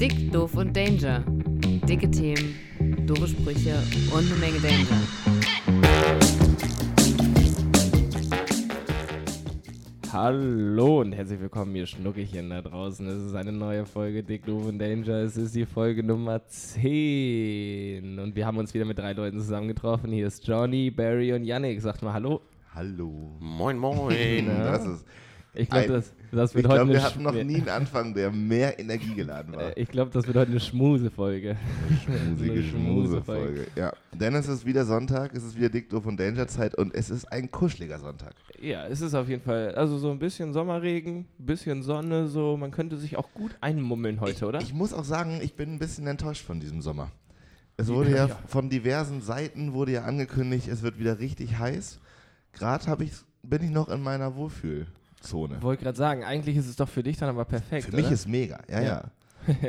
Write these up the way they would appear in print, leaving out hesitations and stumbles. Dick, Doof und Danger. Dicke Themen, doofe Sprüche und eine Menge Danger. Hallo und herzlich willkommen, ihr Schnuckelchen da draußen. Es ist eine neue Folge Dick, Doof und Danger. Es ist die Folge Nummer 10. Und wir haben uns wieder mit 3 Leuten zusammengetroffen. Hier ist Johnny, Barry und Yannick. Sagt mal Hallo. Hallo. Moin, moin. Ja. Das ist... Ich glaube, wir hatten noch nie einen Anfang, der mehr Energie geladen war. Ich glaube, das wird heute eine Schmuse-Folge. Schmuse-Folge, ja. Denn es ist wieder Sonntag, es ist wieder Dick, Doof und Danger Zeit und es ist ein kuscheliger Sonntag. Ja, es ist auf jeden Fall, also so ein bisschen Sommerregen, ein bisschen Sonne, so, man könnte sich auch gut einmummeln heute, oder? Ich muss auch sagen, ich bin ein bisschen enttäuscht von diesem Sommer. Es wurde ja von diversen Seiten wurde ja angekündigt, es wird wieder richtig heiß. Gerade bin ich noch in meiner Wohlfühlzone. Ich wollte gerade sagen, eigentlich ist es doch für dich dann aber perfekt, Für mich ist mega, ja.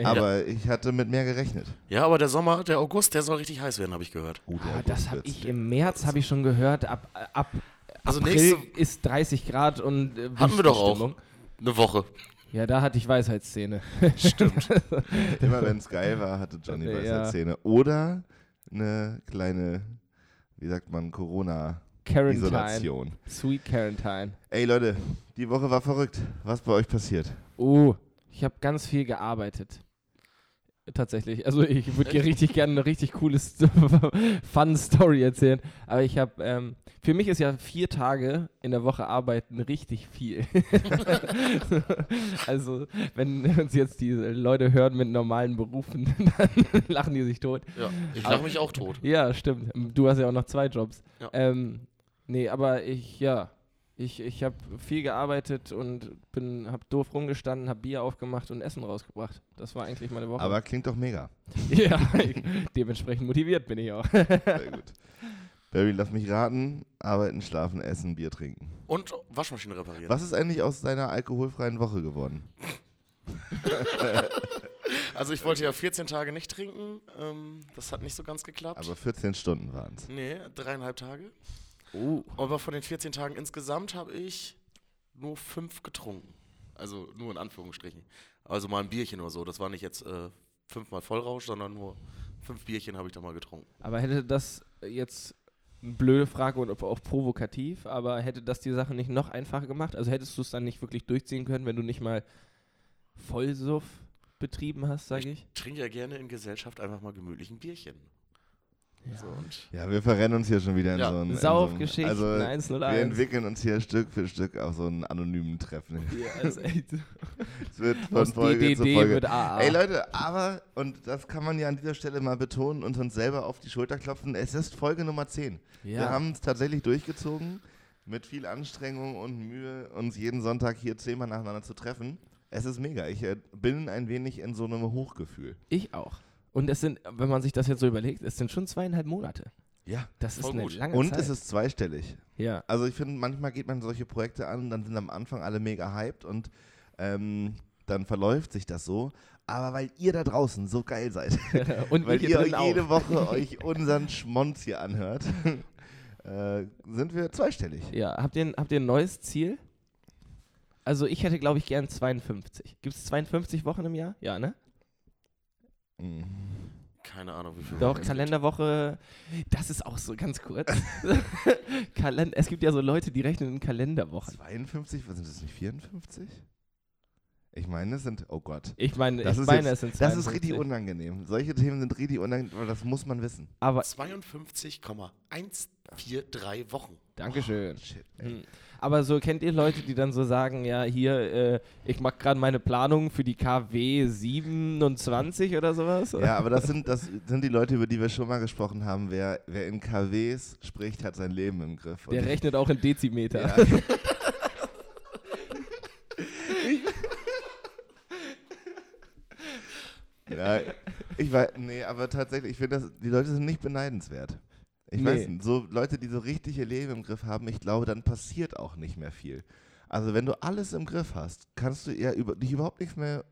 Aber ich hatte mit mehr gerechnet. Ja, aber der Sommer, der August, der soll richtig heiß werden, habe ich gehört. Das habe ich im März, habe ich schon gehört, ab also April ist 30 Grad und... hatten wir doch auch eine Woche. Ja, da hatte ich Weisheitszähne. Stimmt. Immer wenn es geil war, hatte Johnny Weisheitszähne. Oder eine kleine, wie sagt man, Corona... Quarantine. Isolation. Sweet Quarantine. Ey Leute, die Woche war verrückt. Was bei euch passiert? Oh, ich habe ganz viel gearbeitet. Tatsächlich. Also ich würde dir richtig gerne eine richtig coole Fun-Story erzählen. Aber ich habe, für mich ist ja 4 Tage in der Woche arbeiten richtig viel. Also wenn uns jetzt die Leute hören mit normalen Berufen, dann lachen die sich tot. Ja, ich lache mich auch tot. Ja, stimmt. Du hast ja auch noch 2 Jobs. Ja. Ich habe viel gearbeitet und habe doof rumgestanden, habe Bier aufgemacht und Essen rausgebracht. Das war eigentlich meine Woche. Aber klingt doch mega. Ja, dementsprechend motiviert bin ich auch. Sehr gut. Barry, lass mich raten, arbeiten, schlafen, essen, Bier trinken. Und Waschmaschine reparieren. Was ist eigentlich aus deiner alkoholfreien Woche geworden? Also ich wollte ja 14 Tage nicht trinken, das hat nicht so ganz geklappt. Aber 14 Stunden waren es. Nee, 3,5 Tage. Oh. Aber von den 14 Tagen insgesamt habe ich nur 5 getrunken. Also nur in Anführungsstrichen. Also mal ein Bierchen oder so. Das war nicht jetzt 5-mal Vollrausch, sondern nur 5 Bierchen habe ich da mal getrunken. Aber hätte das jetzt, eine blöde Frage und auch provokativ, aber hätte das die Sache nicht noch einfacher gemacht? Also hättest du es dann nicht wirklich durchziehen können, wenn du nicht mal Vollsuff betrieben hast, sage ich? Ich trinke ja gerne in Gesellschaft einfach mal gemütlich ein Bierchen. Ja. So, ja, wir verrennen uns hier schon wieder in so einen... Saufgeschichten, also 101. Wir entwickeln uns hier Stück für Stück auf so einen anonymen Treffen. Ja, ist echt so. Es wird von Folge DDD zu Folge. Mit AA. Ey Leute, aber, und das kann man ja an dieser Stelle mal betonen und uns selber auf die Schulter klopfen, es ist Folge Nummer 10. Ja. Wir haben es tatsächlich durchgezogen, mit viel Anstrengung und Mühe, uns jeden Sonntag hier 10-mal nacheinander zu treffen. Es ist mega. Ich bin ein wenig in so einem Hochgefühl. Ich auch. Und es sind, wenn man sich das jetzt so überlegt, es sind schon 2,5 Monate. Ja, das ist eine lange Zeit. Und es ist zweistellig. Ja. Also ich finde, manchmal geht man solche Projekte an und dann sind am Anfang alle mega hyped und dann verläuft sich das so. Aber weil ihr da draußen so geil seid und weil ihr euch jede Woche euch unseren Schmonz hier anhört, sind wir zweistellig. Ja, habt ihr ein neues Ziel? Also ich hätte, glaube ich, gern 52. Gibt es 52 Wochen im Jahr? Ja, ne? Keine Ahnung, wie viel. Doch, Kalenderwoche, das ist auch so ganz kurz. Es gibt ja so Leute, die rechnen in Kalenderwochen. 52, was sind das nicht, 54? Ich meine, es sind, oh Gott. Es sind 52. Das ist richtig unangenehm. Solche Themen sind richtig unangenehm, aber das muss man wissen. 52,143 Wochen. Dankeschön. Oh, shit, ey. Aber so kennt ihr Leute, die dann so sagen, ja hier, ich mache gerade meine Planung für die KW 27 oder sowas? Oder? Ja, aber das sind die Leute, über die wir schon mal gesprochen haben. Wer in KWs spricht, hat sein Leben im Griff. Der rechnet auch in Dezimeter. Ja. Ja, ich weiß, nee, aber tatsächlich, ich finde, die Leute sind nicht beneidenswert. Ich weiß nicht, so Leute, die so richtig ihr Leben im Griff haben, ich glaube, dann passiert auch nicht mehr viel. Also wenn du alles im Griff hast, kannst du ja dich überhaupt nichts mehr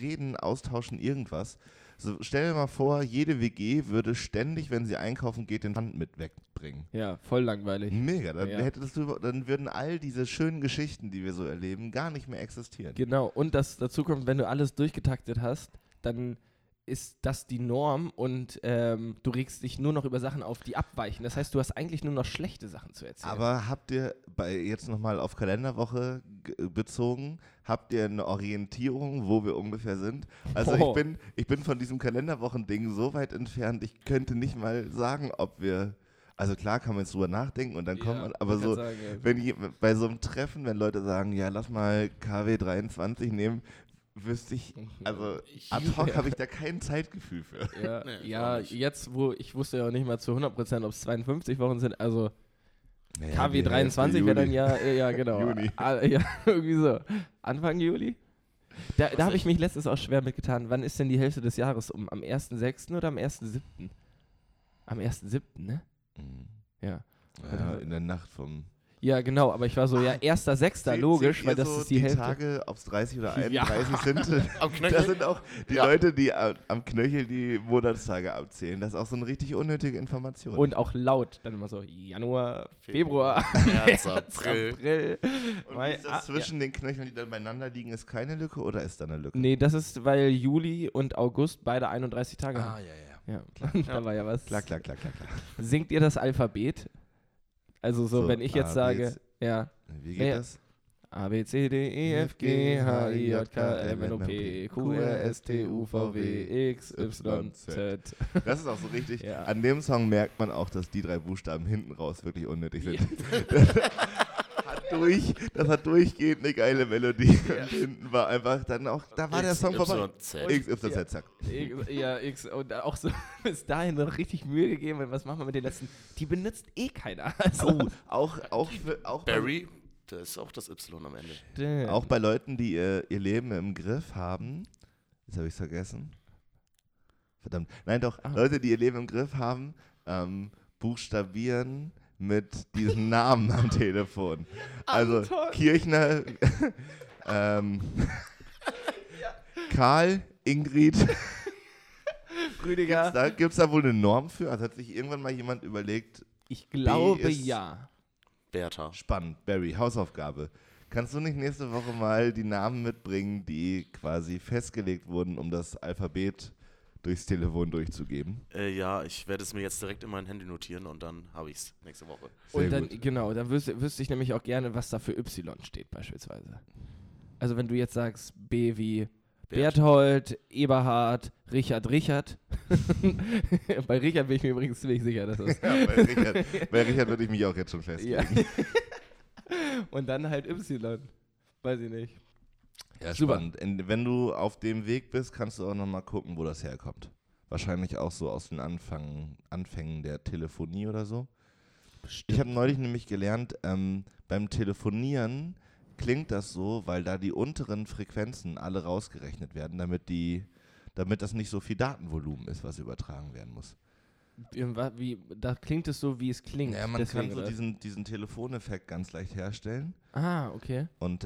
reden, austauschen, irgendwas. So, stell dir mal vor, jede WG würde ständig, wenn sie einkaufen geht, den Pfand mit wegbringen. Ja, voll langweilig. Mega, dann würden all diese schönen Geschichten, die wir so erleben, gar nicht mehr existieren. Genau, und das dazu kommt, wenn du alles durchgetaktet hast, dann ist das die Norm und du regst dich nur noch über Sachen auf, die abweichen. Das heißt, du hast eigentlich nur noch schlechte Sachen zu erzählen. Aber habt ihr, jetzt nochmal auf Kalenderwoche bezogen, habt ihr eine Orientierung, wo wir ungefähr sind? Also ich bin von diesem Kalenderwochending so weit entfernt, ich könnte nicht mal sagen, ob wir... Also klar kann man jetzt drüber nachdenken und dann kommt man, aber so, sagen, wenn bei so einem Treffen, wenn Leute sagen, ja, lass mal KW 23 nehmen, wüsste ich, also ad hoc habe ich da kein Zeitgefühl für. Ja, nee, ja jetzt, wo ich wusste ja auch nicht mal zu 100%, ob es 52 Wochen sind, also naja, KW 23 wäre dann ja genau, Juni. Ja, irgendwie so, Anfang Juli. Da habe ich mich letztens auch schwer mitgetan, wann ist denn die Hälfte des Jahres um, am 1.6. oder am 1.7.? Am 1.7., ne? Ja. Ja, in der Nacht vom... Ja, genau, aber ich war so, 1.6. logisch, weil das so ist die Hälfte. Tage, ob es 30 oder 31 sind, am Knöchel. Das sind auch die Leute, die am Knöchel die Monatstage abzählen. Das ist auch so eine richtig unnötige Information. Und auch laut, dann immer so Januar, Februar, März, April. Und Mai, ist das zwischen den Knöcheln, die dann beieinander liegen, ist keine Lücke oder ist da eine Lücke? Nee, das ist, weil Juli und August beide 31 Tage haben. Ah, ja. Klar. Da war ja was. Klar. Singt ihr das Alphabet? Also so, wenn ich jetzt sage, wie geht das? A, B, C, D, E, F, G, H, I, J, K, L, M, N, O, P, Q, R, S, T, U, V, W, X, Y, Z. Das ist auch so richtig. Ja. An dem Song merkt man auch, dass die drei Buchstaben hinten raus wirklich unnötig sind. Das hat durchgehend eine geile Melodie. Ja. Und hinten war einfach dann auch, da war der Song vorbei. X, Y, Z, zack. Ja, X. Und auch so bis dahin noch richtig Mühe gegeben. Und was machen wir mit den letzten? Die benutzt keiner. Also auch Barry, da ist auch das Y am Ende. Damn. Auch bei Leuten, die ihr Leben im Griff haben. Jetzt habe ich es vergessen. Verdammt. Nein, doch. Ah. Leute, die ihr Leben im Griff haben, buchstabieren mit diesen Namen am Telefon. Also Anton. Kirchner, Karl, Ingrid, Rüdiger. Gibt's da wohl eine Norm für? Also hat sich irgendwann mal jemand überlegt? Ich glaube ja. Bertha. Spannend. Barry, Hausaufgabe. Kannst du nicht nächste Woche mal die Namen mitbringen, die quasi festgelegt wurden, um das Alphabet durchs Telefon durchzugeben? Ich werde es mir jetzt direkt in mein Handy notieren und dann habe ich es nächste Woche. Und dann, genau, dann wüsste ich nämlich auch gerne, was da für Y steht beispielsweise. Also wenn du jetzt sagst, B wie Berthold, Eberhard, Richard. Bei Richard bin ich mir übrigens ziemlich sicher, dass das... Ja, bei Richard würde ich mich auch jetzt schon festlegen. Ja. Und dann halt Y. Weiß ich nicht. Ja, super. Spannend. Wenn du auf dem Weg bist, kannst du auch nochmal gucken, wo das herkommt. Wahrscheinlich auch so aus den Anfängen der Telefonie oder so. Bestimmt. Ich habe neulich nämlich gelernt, beim Telefonieren klingt das so, weil da die unteren Frequenzen alle rausgerechnet werden, damit das nicht so viel Datenvolumen ist, was übertragen werden muss. Da klingt es so, wie es klingt. Naja, man deswegen, kann so diesen Telefoneffekt ganz leicht herstellen. Ah, okay. Und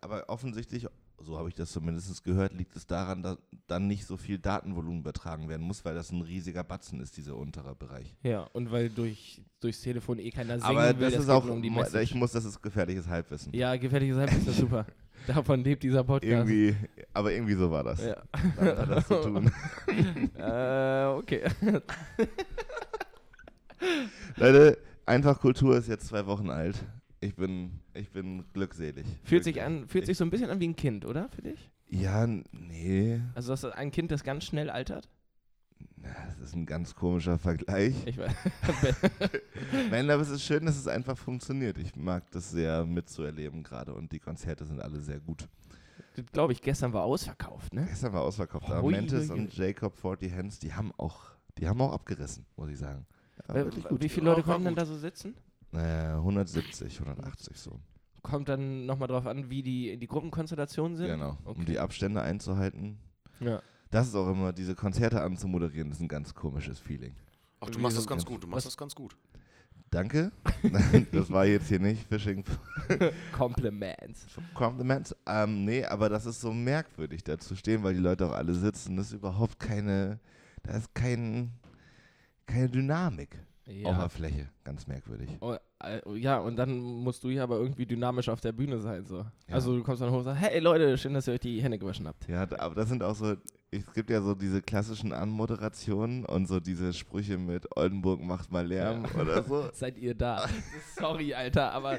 aber offensichtlich, so habe ich das zumindest gehört, liegt es daran, dass dann nicht so viel Datenvolumen übertragen werden muss, weil das ein riesiger Batzen ist, dieser untere Bereich. Ja, und weil durchs Telefon keiner singen aber will, das ist auch um die Message. Das ist gefährliches Halbwissen. Ja, gefährliches Halbwissen ist super. Davon lebt dieser Podcast. Irgendwie so war das. Ja. Damit hat das zu tun. Okay. Leute, einfach Kultur ist jetzt 2 Wochen alt. Ich bin glückselig. Fühlt sich so ein bisschen an wie ein Kind, oder? Für dich? Ja, nee. Also das ist ein Kind, das ganz schnell altert? Na, das ist ein ganz komischer Vergleich. Ich weiß. Nein, aber es ist schön, dass es einfach funktioniert. Ich mag das sehr mitzuerleben gerade und die Konzerte sind alle sehr gut. Glaube ich, gestern war ausverkauft, ne? Aber Mantis und Jacob 40 Hands, die haben auch abgerissen, muss ich sagen. Wie viele Leute kommen denn da so sitzen? Naja, 170, 180 so. Kommt dann nochmal drauf an, wie die Gruppenkonstellationen sind? Genau, okay. Um die Abstände einzuhalten. Ja. Das ist auch immer, diese Konzerte anzumoderieren, das ist ein ganz komisches Feeling. Ach, du machst das ganz gut. Danke. Das war jetzt hier nicht Fishing. Compliments. Nee, aber das ist so merkwürdig, da zu stehen, weil die Leute auch alle sitzen. Da ist keine Dynamik. ja. Oberfläche, ganz merkwürdig. Und, ja, und dann musst du hier aber irgendwie dynamisch auf der Bühne sein. So. Ja. Also du kommst dann hoch und sagst, hey Leute, schön, dass ihr euch die Hände gewaschen habt. Ja, aber das sind auch so, es gibt ja so diese klassischen Anmoderationen und so diese Sprüche mit Oldenburg macht mal Lärm oder so. Seid ihr da? Sorry, Alter, aber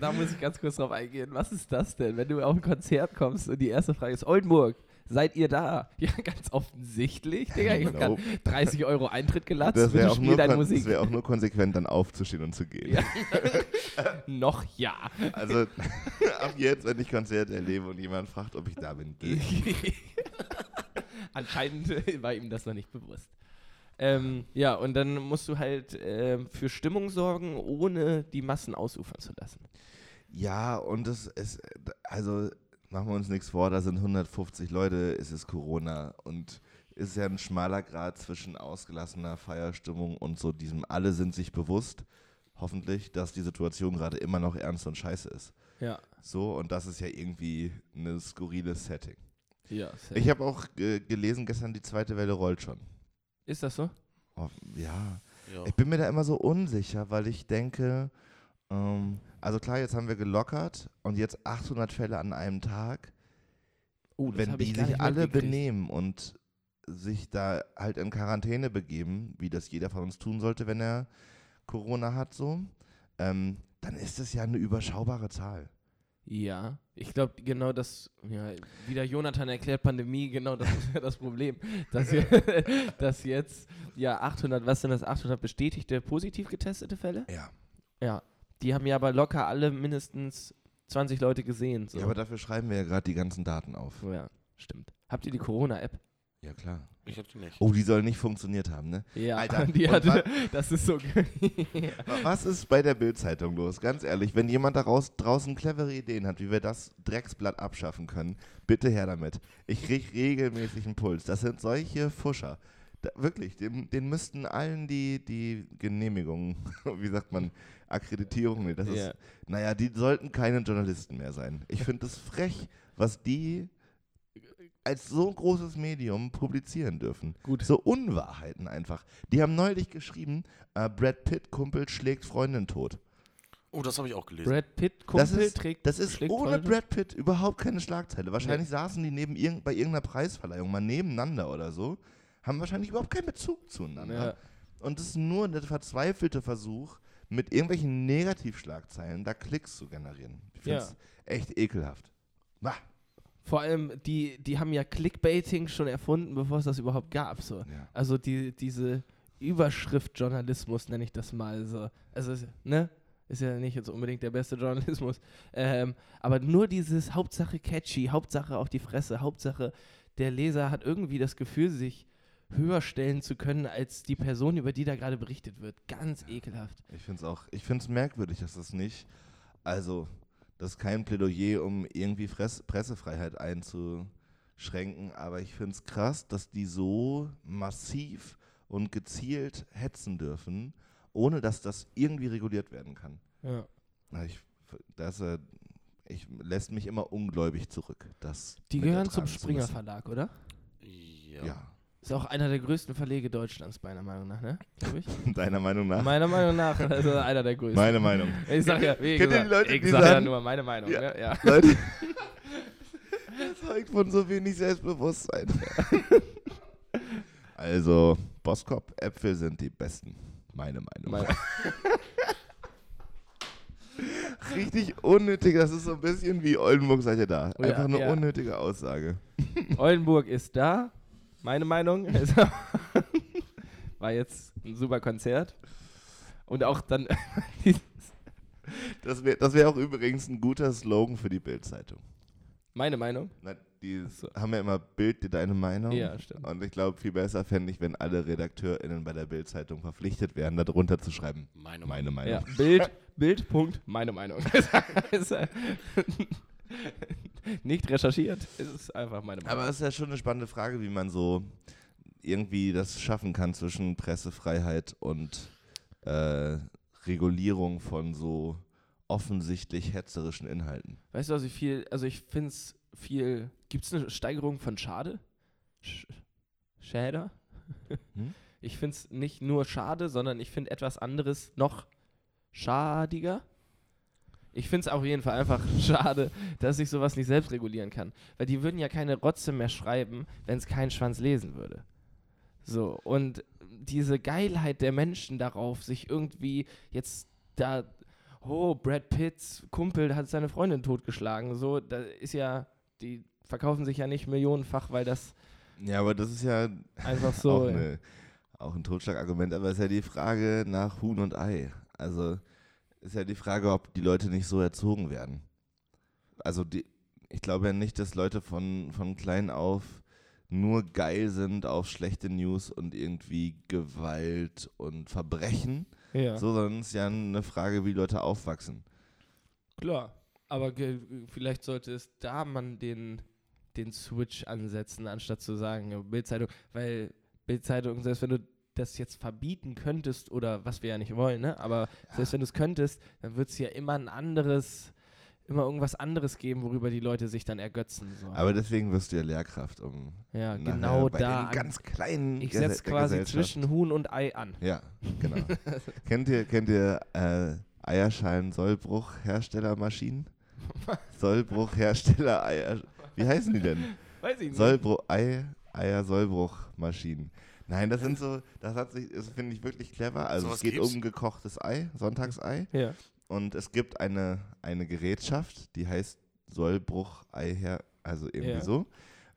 da muss ich ganz kurz drauf eingehen. Was ist das denn, wenn du auf ein Konzert kommst und die erste Frage ist, Oldenburg, seid ihr da? Ja, ganz offensichtlich, Digga. Ich hab grad 30 Euro Eintritt gelatzt. Das wäre auch nur konsequent, dann aufzustehen und zu gehen. Ja. Noch ja. Also, ab jetzt, wenn ich Konzerte erlebe und jemand fragt, ob ich da bin. Anscheinend war ihm das noch nicht bewusst. Ja, und dann musst du halt für Stimmung sorgen, ohne die Massen ausufern zu lassen. Ja, und das ist, also... Machen wir uns nichts vor, da sind 150 Leute, es ist Corona und es ist ja ein schmaler Grad zwischen ausgelassener Feierstimmung und so diesem, alle sind sich bewusst, hoffentlich, dass die Situation gerade immer noch ernst und scheiße ist. Ja. So, und das ist ja irgendwie ein skurriles Setting. Ja. Setting. Ich habe auch gelesen, gestern die zweite Welle rollt schon. Ist das so? Oh, ja. Jo. Ich bin mir da immer so unsicher, weil ich denke... Also klar, jetzt haben wir gelockert und jetzt 800 Fälle an einem Tag, wenn die sich alle benehmen und sich da halt in Quarantäne begeben, wie das jeder von uns tun sollte, wenn er Corona hat, so, dann ist das ja eine überschaubare Zahl. Ja, ich glaube genau das, ja, wie der Jonathan erklärt, Pandemie, genau das ist ja das Problem, dass jetzt ja 800, was sind das, 800 bestätigte, positiv getestete Fälle? Ja. Ja. Die haben ja aber locker alle mindestens 20 Leute gesehen. So. Ja, aber dafür schreiben wir ja gerade die ganzen Daten auf. Oh ja, stimmt. Habt ihr die Corona-App? Ja, klar. Ich hab die nicht. Oh, die soll nicht funktioniert haben, ne? Ja, Alter, die hatte, das ist so... Was ist bei der Bild-Zeitung los? Ganz ehrlich, wenn jemand draußen clevere Ideen hat, wie wir das Drecksblatt abschaffen können, bitte her damit. Ich krieg regelmäßig einen Puls. Das sind solche Fuscher. Da, wirklich, den müssten allen die Genehmigungen, wie sagt man, Akkreditierungen, das ist, naja, die sollten keine Journalisten mehr sein. Ich finde das frech, was die als so großes Medium publizieren dürfen. Gut. So Unwahrheiten einfach. Die haben neulich geschrieben, Brad Pitt-Kumpel schlägt Freundin tot. Oh, das habe ich auch gelesen. Brad Pitt-Kumpel trägt. Das ist ohne Freundin? Brad Pitt überhaupt keine Schlagzeile. Wahrscheinlich saßen die bei irgendeiner Preisverleihung mal nebeneinander oder so. Haben wahrscheinlich überhaupt keinen Bezug zueinander. Ja. Und das ist nur der verzweifelte Versuch, mit irgendwelchen Negativschlagzeilen da Klicks zu generieren. Ich finde es echt ekelhaft. Bah. Vor allem, die haben ja Clickbaiting schon erfunden, bevor es das überhaupt gab. So. Ja. Also diese Überschriftjournalismus, nenne ich das mal so. Also, ne? Ist ja nicht jetzt unbedingt der beste Journalismus. Aber nur dieses Hauptsache catchy, Hauptsache auf die Fresse, Hauptsache der Leser hat irgendwie das Gefühl, sich höher stellen zu können als die Person, über die da gerade berichtet wird. Ganz ekelhaft. Ich finde es auch, merkwürdig, dass das nicht, also das ist kein Plädoyer, um irgendwie Pressefreiheit einzuschränken, aber ich finde es krass, dass die so massiv und gezielt hetzen dürfen, ohne dass das irgendwie reguliert werden kann. Ja. Das lässt mich immer ungläubig zurück. Die gehören zum Springer Verlag, oder? Ja. Ist auch einer der größten Verlage Deutschlands, meiner Meinung nach, ne? Deiner Meinung nach? Meiner Meinung nach ist er einer der größten. Meine Meinung. Ich sag ja, wie gesagt, nur meine Meinung. Ja. Ne? Ja. Leute, das zeugt von so wenig Selbstbewusstsein. Also, Boskop, Äpfel sind die besten. Meine Meinung. Richtig unnötig, das ist so ein bisschen wie Oldenburg, seid ihr da. Einfach eine unnötige Aussage. Oldenburg ist da. Meine Meinung ist, war jetzt ein super Konzert. Und auch dann... Das wär auch übrigens ein guter Slogan für die Bild-Zeitung. Meine Meinung? Na, die haben ja immer Bild, deine Meinung. Ja, stimmt. Und ich glaube, viel besser fände ich, wenn alle RedakteurInnen bei der Bild-Zeitung verpflichtet wären, da drunter zu schreiben. Meine Meinung. Ja, Bild, meine Meinung. Nicht recherchiert, es ist einfach meine Meinung. Aber es ist ja schon eine spannende Frage, wie man so irgendwie das schaffen kann zwischen Pressefreiheit und Regulierung von so offensichtlich hetzerischen Inhalten. Weißt du, ich finde es viel, gibt es eine Steigerung von Schade? Schäder? Ich finde es nicht nur schade, sondern ich finde etwas anderes noch schadiger. Ich finde es auf jeden Fall einfach schade, dass ich sowas nicht selbst regulieren kann. Weil die würden ja keine Rotze mehr schreiben, wenn es kein Schwanz lesen würde. So, und diese Geilheit der Menschen darauf, sich irgendwie jetzt da, oh, Brad Pitts Kumpel hat seine Freundin totgeschlagen. So, da ist ja, die verkaufen sich ja nicht millionenfach, weil das... Ja, aber das ist ja einfach so auch ein Totschlagargument, aber es ist ja die Frage nach Huhn und Ei. Also ist ja die Frage, ob die Leute nicht so erzogen werden. Also ich glaube ja nicht, dass Leute von klein auf nur geil sind auf schlechte News und irgendwie Gewalt und Verbrechen, ja. So, sondern es ist ja eine Frage, wie Leute aufwachsen. Klar, aber vielleicht sollte es da man den Switch ansetzen, anstatt zu sagen, Bild-Zeitung, weil Bild-Zeitung, selbst wenn du das jetzt verbieten könntest, oder was wir ja nicht wollen, ne? Aber ja. Selbst wenn du es könntest, dann wird es ja immer irgendwas anderes geben, worüber die Leute sich dann ergötzen. So. Aber deswegen wirst du ja Lehrkraft, um ja, genau bei da den ganz kleinen ich setze quasi zwischen Huhn und Ei an. Ja, genau. Kennt ihr Eierschalen-Sollbruch-Herstellermaschinen? Sollbruch-Hersteller-Eier... Wie heißen die denn? Weiß ich nicht. Eier-Sollbruch-Maschinen. Nein, das sind so, das finde ich wirklich clever. Also es geht um gekochtes Ei, Sonntagsei. Ja. Und es gibt eine Gerätschaft, die heißt Sollbruch-Ei, also irgendwie ja. So.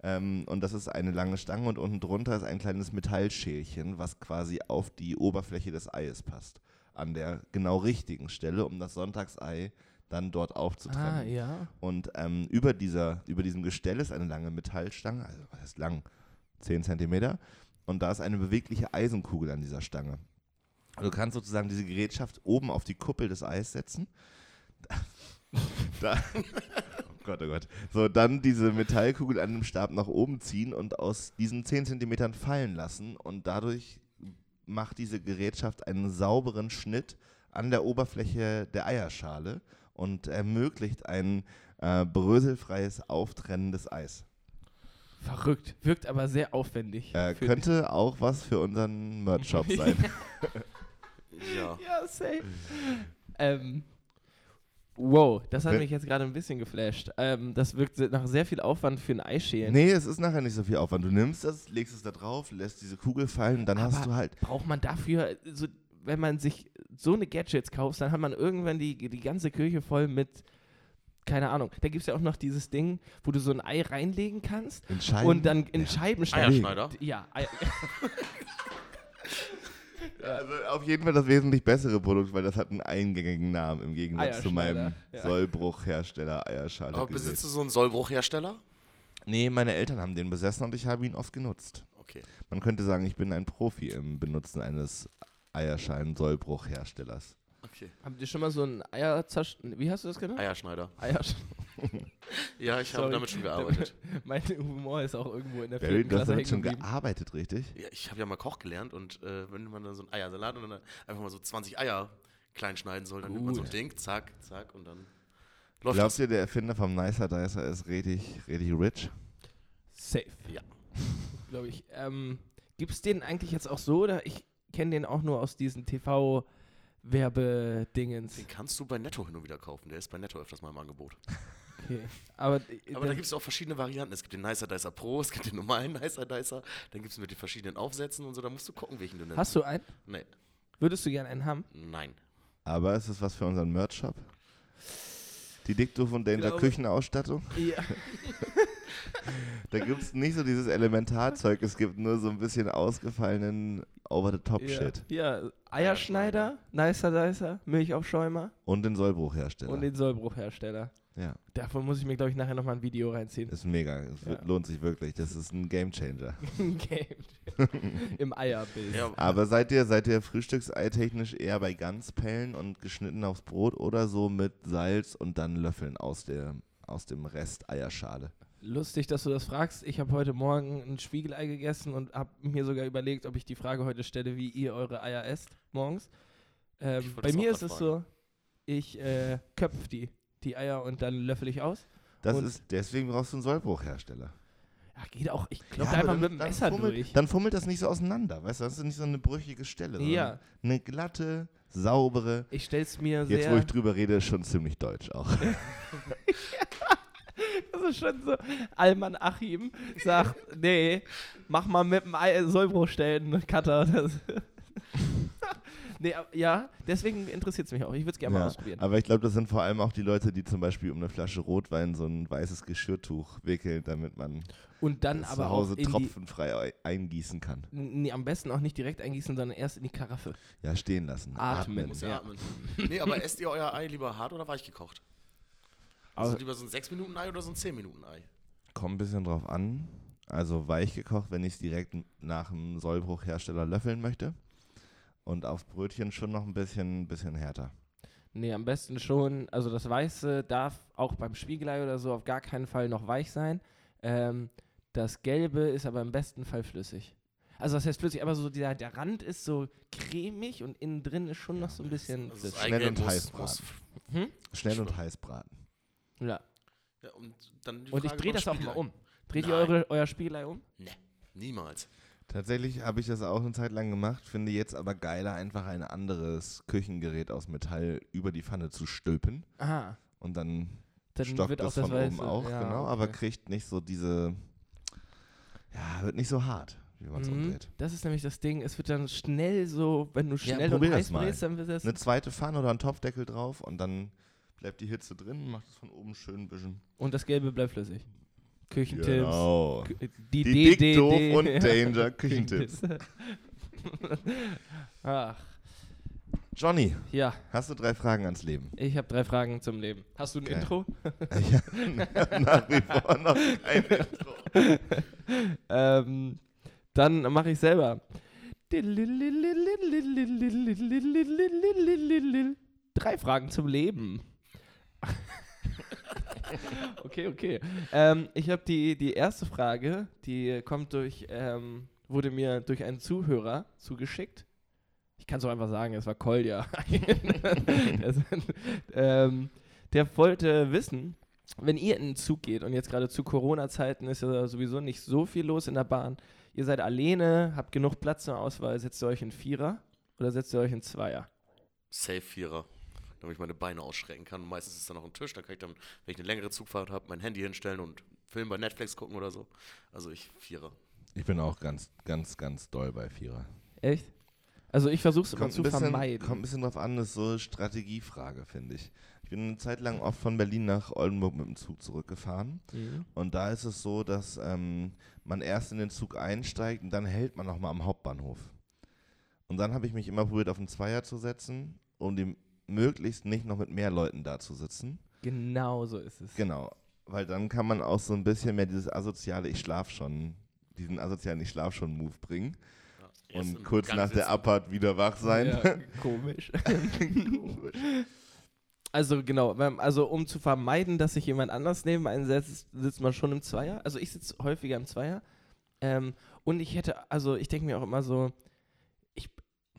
Und das ist eine lange Stange und unten drunter ist ein kleines Metallschälchen, was quasi auf die Oberfläche des Eies passt. An der genau richtigen Stelle, um das Sonntagsei dann dort aufzutrennen. Ah, ja. Und über diesem Gestell ist eine lange Metallstange, also was heißt lang? 10 Zentimeter. Und da ist eine bewegliche Eisenkugel an dieser Stange. Du kannst sozusagen diese Gerätschaft oben auf die Kuppel des Eis setzen. Da, oh Gott, oh Gott. So, dann diese Metallkugel an dem Stab nach oben ziehen und aus diesen 10 Zentimetern fallen lassen. Und dadurch macht diese Gerätschaft einen sauberen Schnitt an der Oberfläche der Eierschale und ermöglicht ein bröselfreies Auftrennen des Eis. Verrückt. Wirkt aber sehr aufwendig. Könnte auch was für unseren Merch-Shop sein. Ja. Ja, safe. Wow, das hat mich jetzt gerade ein bisschen geflasht. Das wirkt nach sehr viel Aufwand für ein Eischälen. Nee, es ist nachher nicht so viel Aufwand. Du nimmst das, legst es da drauf, lässt diese Kugel fallen, dann aber hast du halt... Braucht man dafür... So wenn man sich so eine Gadgets kauft, dann hat man irgendwann die ganze Küche voll mit, keine Ahnung, da gibt es ja auch noch dieses Ding, wo du so ein Ei reinlegen kannst und dann in Scheiben schneiden. Eierschneider? Ja. Also auf jeden Fall das wesentlich bessere Produkt, weil das hat einen eingängigen Namen im Gegensatz zu meinem Sollbruchhersteller Eierschale. Aber besitzt du so einen Sollbruchhersteller? Nee, meine Eltern haben den besessen und ich habe ihn oft genutzt. Okay. Man könnte sagen, ich bin ein Profi im Benutzen eines Eierschalen-Sollbruch-Herstellers. Okay. Habt ihr schon mal so einen Wie hast du das genannt? Eierschneider. Ja, ich habe damit schon gearbeitet. Mein Humor ist auch irgendwo in der vierten Klasse hängen geblieben. Du hast damit schon gearbeitet, richtig? Ja, ich habe ja mal Koch gelernt und wenn man dann so einen Eiersalat und dann einfach mal so 20 Eier klein schneiden soll, dann nimmt man so ein Ding, zack, zack und dann läuft Glaubst du, der Erfinder vom Nicer Dicer ist richtig, richtig rich? Safe. Ja. Glaube ich. Gibt es den eigentlich jetzt auch so oder kenne den auch nur aus diesen TV-Werbedingens. Den kannst du bei Netto hin und wieder kaufen. Der ist bei Netto öfters mal im Angebot. Okay. Aber da gibt es auch verschiedene Varianten. Es gibt den Nicer Dicer Pro, es gibt den normalen Nicer Dicer. Dann gibt es mit den verschiedenen Aufsätzen und so. Da musst du gucken, welchen du nimmst. Hast du einen? Nee. Würdest du gerne einen haben? Nein. Aber ist das was für unseren Merch-Shop? Die Dikto von Danger Küchenausstattung? Ja. Da gibt es nicht so dieses Elementarzeug, es gibt nur so ein bisschen ausgefallenen Over-the-Top-Shit. Ja, Eierschneider, Nicer Dicer, Milchaufschäumer. Und den Sollbruchhersteller. Ja. Davon muss ich mir, glaube ich, nachher nochmal ein Video reinziehen. Ist mega, lohnt sich wirklich, das ist ein Gamechanger. Im Eierbild. Ja. Aber seid ihr frühstückseitechnisch eher bei Ganzpellen und geschnitten aufs Brot oder so mit Salz und dann Löffeln aus dem Rest Eierschale? Lustig, dass du das fragst. Ich habe heute Morgen ein Spiegelei gegessen und habe mir sogar überlegt, ob ich die Frage heute stelle, wie ihr eure Eier esst morgens. Bei mir ist es so, ich köpfe die Eier und dann löffel ich aus. Deswegen brauchst du einen Sollbruchhersteller. Ach, geht auch, ich glaube, ja, einfach dann, mit dem Messer fummelt, durch. Dann fummelt das nicht so auseinander, weißt du? Das ist nicht so eine brüchige Stelle. Ja. Eine glatte, saubere. Ich stell's mir sehr... Jetzt, wo ich drüber rede, ist schon ziemlich deutsch auch. Das ist schon so, Alman Achim sagt, nee, mach mal mit dem Sollbruchstellen, Cutter. Das nee, ja, deswegen interessiert es mich auch. Ich würde es gerne mal ausprobieren. Aber ich glaube, das sind vor allem auch die Leute, die zum Beispiel um eine Flasche Rotwein so ein weißes Geschirrtuch wickeln, damit man und dann aber zu Hause tropfenfrei eingießen kann. Nee, am besten auch nicht direkt eingießen, sondern erst in die Karaffe. Ja, stehen lassen. Atmen. Muss ja atmen. Nee, aber esst ihr euer Ei lieber hart oder weich gekocht? Also lieber so ein 6-Minuten-Ei oder so ein 10-Minuten-Ei? Kommt ein bisschen drauf an. Also weich gekocht, wenn ich es direkt nach dem Sollbruchhersteller löffeln möchte. Und auf Brötchen schon noch ein bisschen härter. Nee, am besten schon, also das Weiße darf auch beim Spiegelei oder so auf gar keinen Fall noch weich sein. Das Gelbe ist aber im besten Fall flüssig. Also das heißt flüssig, aber so der Rand ist so cremig und innen drin ist schon noch so ein bisschen flüssig. Schnell und heiß braten. Schnell und heiß braten. Ja. Und dann die Frage, ich drehe das auch mal um. Dreht ihr euer Spiegelei um? Nee, niemals. Tatsächlich habe ich das auch eine Zeit lang gemacht, finde jetzt aber geiler, einfach ein anderes Küchengerät aus Metall über die Pfanne zu stülpen. Aha. Und dann stockt wird das von oben auch, ja, genau, okay. Aber kriegt nicht so diese, ja, wird nicht so hart, wie man es umdreht. Das ist nämlich das Ding, es wird dann schnell so, wenn du schnell und heiß brätst, dann wird es... Eine zweite Pfanne oder einen Topfdeckel drauf und dann bleibt die Hitze drin, macht es von oben schön ein bisschen... Und das Gelbe bleibt flüssig. Küchentipps. Genau. Die Dick, Doof und Danger Küchentipps. Ach. Johnny. Ja. Hast du 3 Fragen ans Leben? Ich habe 3 Fragen zum Leben. Hast du ein Intro? Ja, nach wie vor noch kein Intro. Dann mache ich selber. 3 Fragen zum Leben. Okay. Ich habe die erste Frage, die kommt wurde mir durch einen Zuhörer zugeschickt. Ich kann es auch einfach sagen, es war Kolja. Der wollte wissen, wenn ihr in den Zug geht und jetzt gerade zu Corona-Zeiten ist ja sowieso nicht so viel los in der Bahn. Ihr seid alleine, habt genug Platz zur Auswahl, setzt ihr euch in 4er oder setzt ihr euch in 2er? Safe 4er. Damit ich meine Beine ausschrecken kann. Meistens ist da noch ein Tisch, da kann ich dann, wenn ich eine längere Zugfahrt habe, mein Handy hinstellen und Film bei Netflix gucken oder so. Also ich 4er. Ich bin auch ganz, ganz, ganz doll bei 4er. Echt? Also ich versuche es immer zu vermeiden. Kommt ein bisschen drauf an, das ist so eine Strategiefrage, finde ich. Ich bin eine Zeit lang oft von Berlin nach Oldenburg mit dem Zug zurückgefahren. Mhm. Und da ist es so, dass man erst in den Zug einsteigt und dann hält man nochmal am Hauptbahnhof. Und dann habe ich mich immer probiert, auf den 2er zu setzen, um dem möglichst nicht noch mit mehr Leuten da zu sitzen. Genau so ist es. Genau, weil dann kann man auch so ein bisschen mehr diesen asozialen Ich-schlaf-schon-Move bringen. Ja, und kurz nach der Abfahrt wieder wach sein. Ja, komisch. Also genau, also um zu vermeiden, dass sich jemand anders neben einen setzt, sitzt man schon im Zweier. Also ich sitze häufiger im Zweier. Und ich denke mir auch immer so,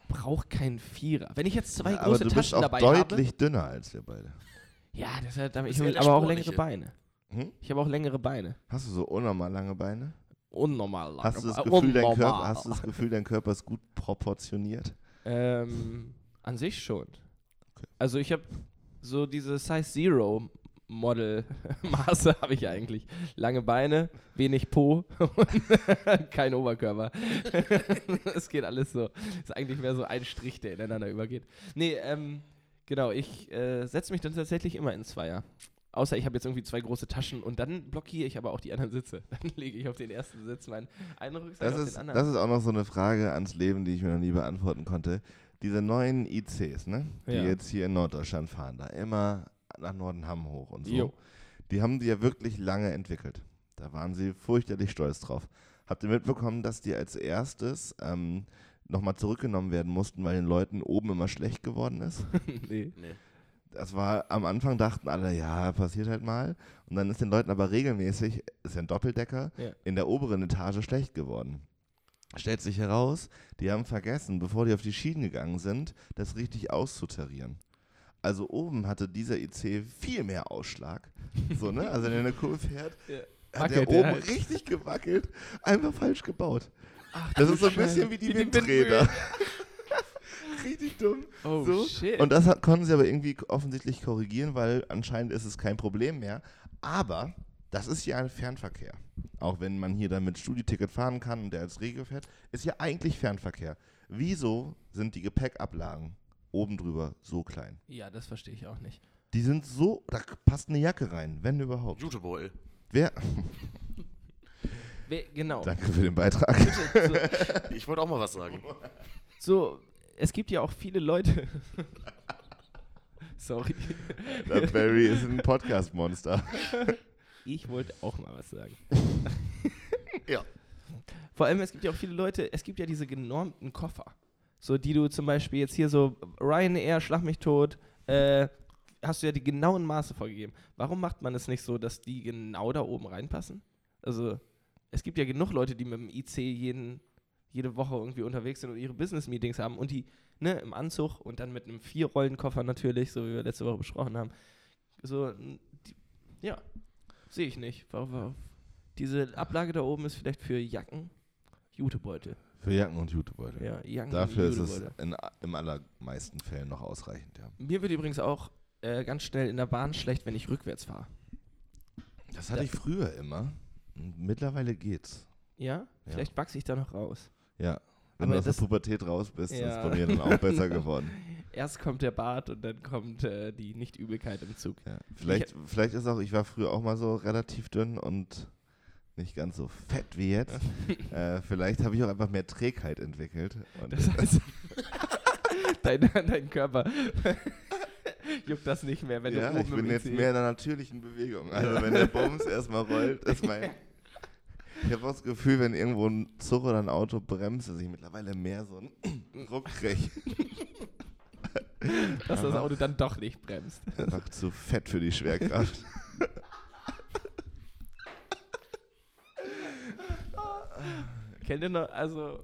brauche keinen Vierer. Wenn ich jetzt 2 große Taschen dabei habe... Aber du bist auch deutlich dünner als wir beide. Ja, deshalb habe ich aber auch längere Beine. Hm? Ich habe auch längere Beine. Hast du so unnormal lange Beine? Unnormal lange. Hast du das Gefühl, dein Körper ist gut proportioniert? An sich schon. Okay. Also ich habe so diese Size Zero Model Maße habe ich eigentlich. Lange Beine, wenig Po und kein Oberkörper. Es geht alles so. Ist eigentlich mehr so ein Strich, der ineinander übergeht. Nee, genau, ich setze mich dann tatsächlich immer in 2er. Außer ich habe jetzt irgendwie 2 große Taschen und dann blockiere ich aber auch die anderen Sitze. Dann lege ich auf den ersten Sitz meinen einen Rucksack auf den anderen. Das ist auch noch so eine Frage ans Leben, die ich mir noch nie beantworten konnte. Diese neuen ICs, ne? Die jetzt hier in Norddeutschland fahren, da immer nach Nordenham hoch und so. Jo. Die haben die ja wirklich lange entwickelt. Da waren sie fürchterlich stolz drauf. Habt ihr mitbekommen, dass die als erstes nochmal zurückgenommen werden mussten, weil den Leuten oben immer schlecht geworden ist? Nee. Das war, am Anfang dachten alle, ja, passiert halt mal. Und dann ist den Leuten aber regelmäßig, ist ja ein Doppeldecker, in der oberen Etage schlecht geworden. Stellt sich heraus, die haben vergessen, bevor die auf die Schienen gegangen sind, das richtig auszutarieren. Also oben hatte dieser IC viel mehr Ausschlag. So, ne? Also wenn er eine Kurve fährt, Hat der oben halt richtig gewackelt, einfach falsch gebaut. Ach, das ist so ein bisschen wie die Windräder. Richtig dumm. Oh, so. Shit. Und das konnten sie aber irgendwie offensichtlich korrigieren, weil anscheinend ist es kein Problem mehr. Aber das ist ja ein Fernverkehr. Auch wenn man hier dann mit Studieticket fahren kann und der als Regio fährt, ist ja eigentlich Fernverkehr. Wieso sind die Gepäckablagen oben drüber so klein? Ja, das verstehe ich auch nicht. Die sind so, da passt eine Jacke rein, wenn überhaupt. Jutebeutel. Genau. Danke für den Beitrag. So. Ich wollte auch mal was sagen. So, es gibt ja auch viele Leute. Sorry. Der Barry ist ein Podcast-Monster. Ich wollte auch mal was sagen. Ja. Vor allem, es gibt ja auch viele Leute, es gibt ja diese genormten Koffer, so die du zum Beispiel jetzt hier so, Ryanair, schlag mich tot, hast du ja die genauen Maße vorgegeben. Warum macht man es nicht so, dass die genau da oben reinpassen? Also, es gibt ja genug Leute, die mit dem IC jede Woche irgendwie unterwegs sind und ihre Business-Meetings haben und die, ne, im Anzug und dann mit einem 4-Rollen-Koffer natürlich, so wie wir letzte Woche besprochen haben. So, die, ja, sehe ich nicht. Warum? Diese Ablage da oben ist vielleicht für Jacken, Jutebeutel. Für Jacken und Jutebeutel. Ja, Jacken dafür und Jutebeutel. Ist es in allermeisten Fällen noch ausreichend, ja. Mir wird übrigens auch ganz schnell in der Bahn schlecht, wenn ich rückwärts fahre. Das hatte ich früher immer. Mittlerweile geht's. Ja? Vielleicht wachse ich da noch raus. Ja. Wenn du aus der Pubertät raus bist, ja, ist bei mir dann auch besser geworden. Erst kommt der Bart und dann kommt die Nicht-Übelkeit im Zug. Ja. Vielleicht ist auch, ich war früher auch mal so relativ dünn und nicht ganz so fett wie jetzt. Vielleicht habe ich auch einfach mehr Trägheit entwickelt. Und das heißt, dein Körper juckt das nicht mehr, wenn du oben ich bin jetzt mehr in der natürlichen Bewegung. Also wenn der Bums erstmal rollt, ist mein... Ich habe auch das Gefühl, wenn irgendwo ein Zug oder ein Auto bremst, dass ich mittlerweile mehr so einen Ruck kriege. Dass das Auto dann doch nicht bremst. Einfach zu fett für die Schwerkraft. Kennt ihr noch, also...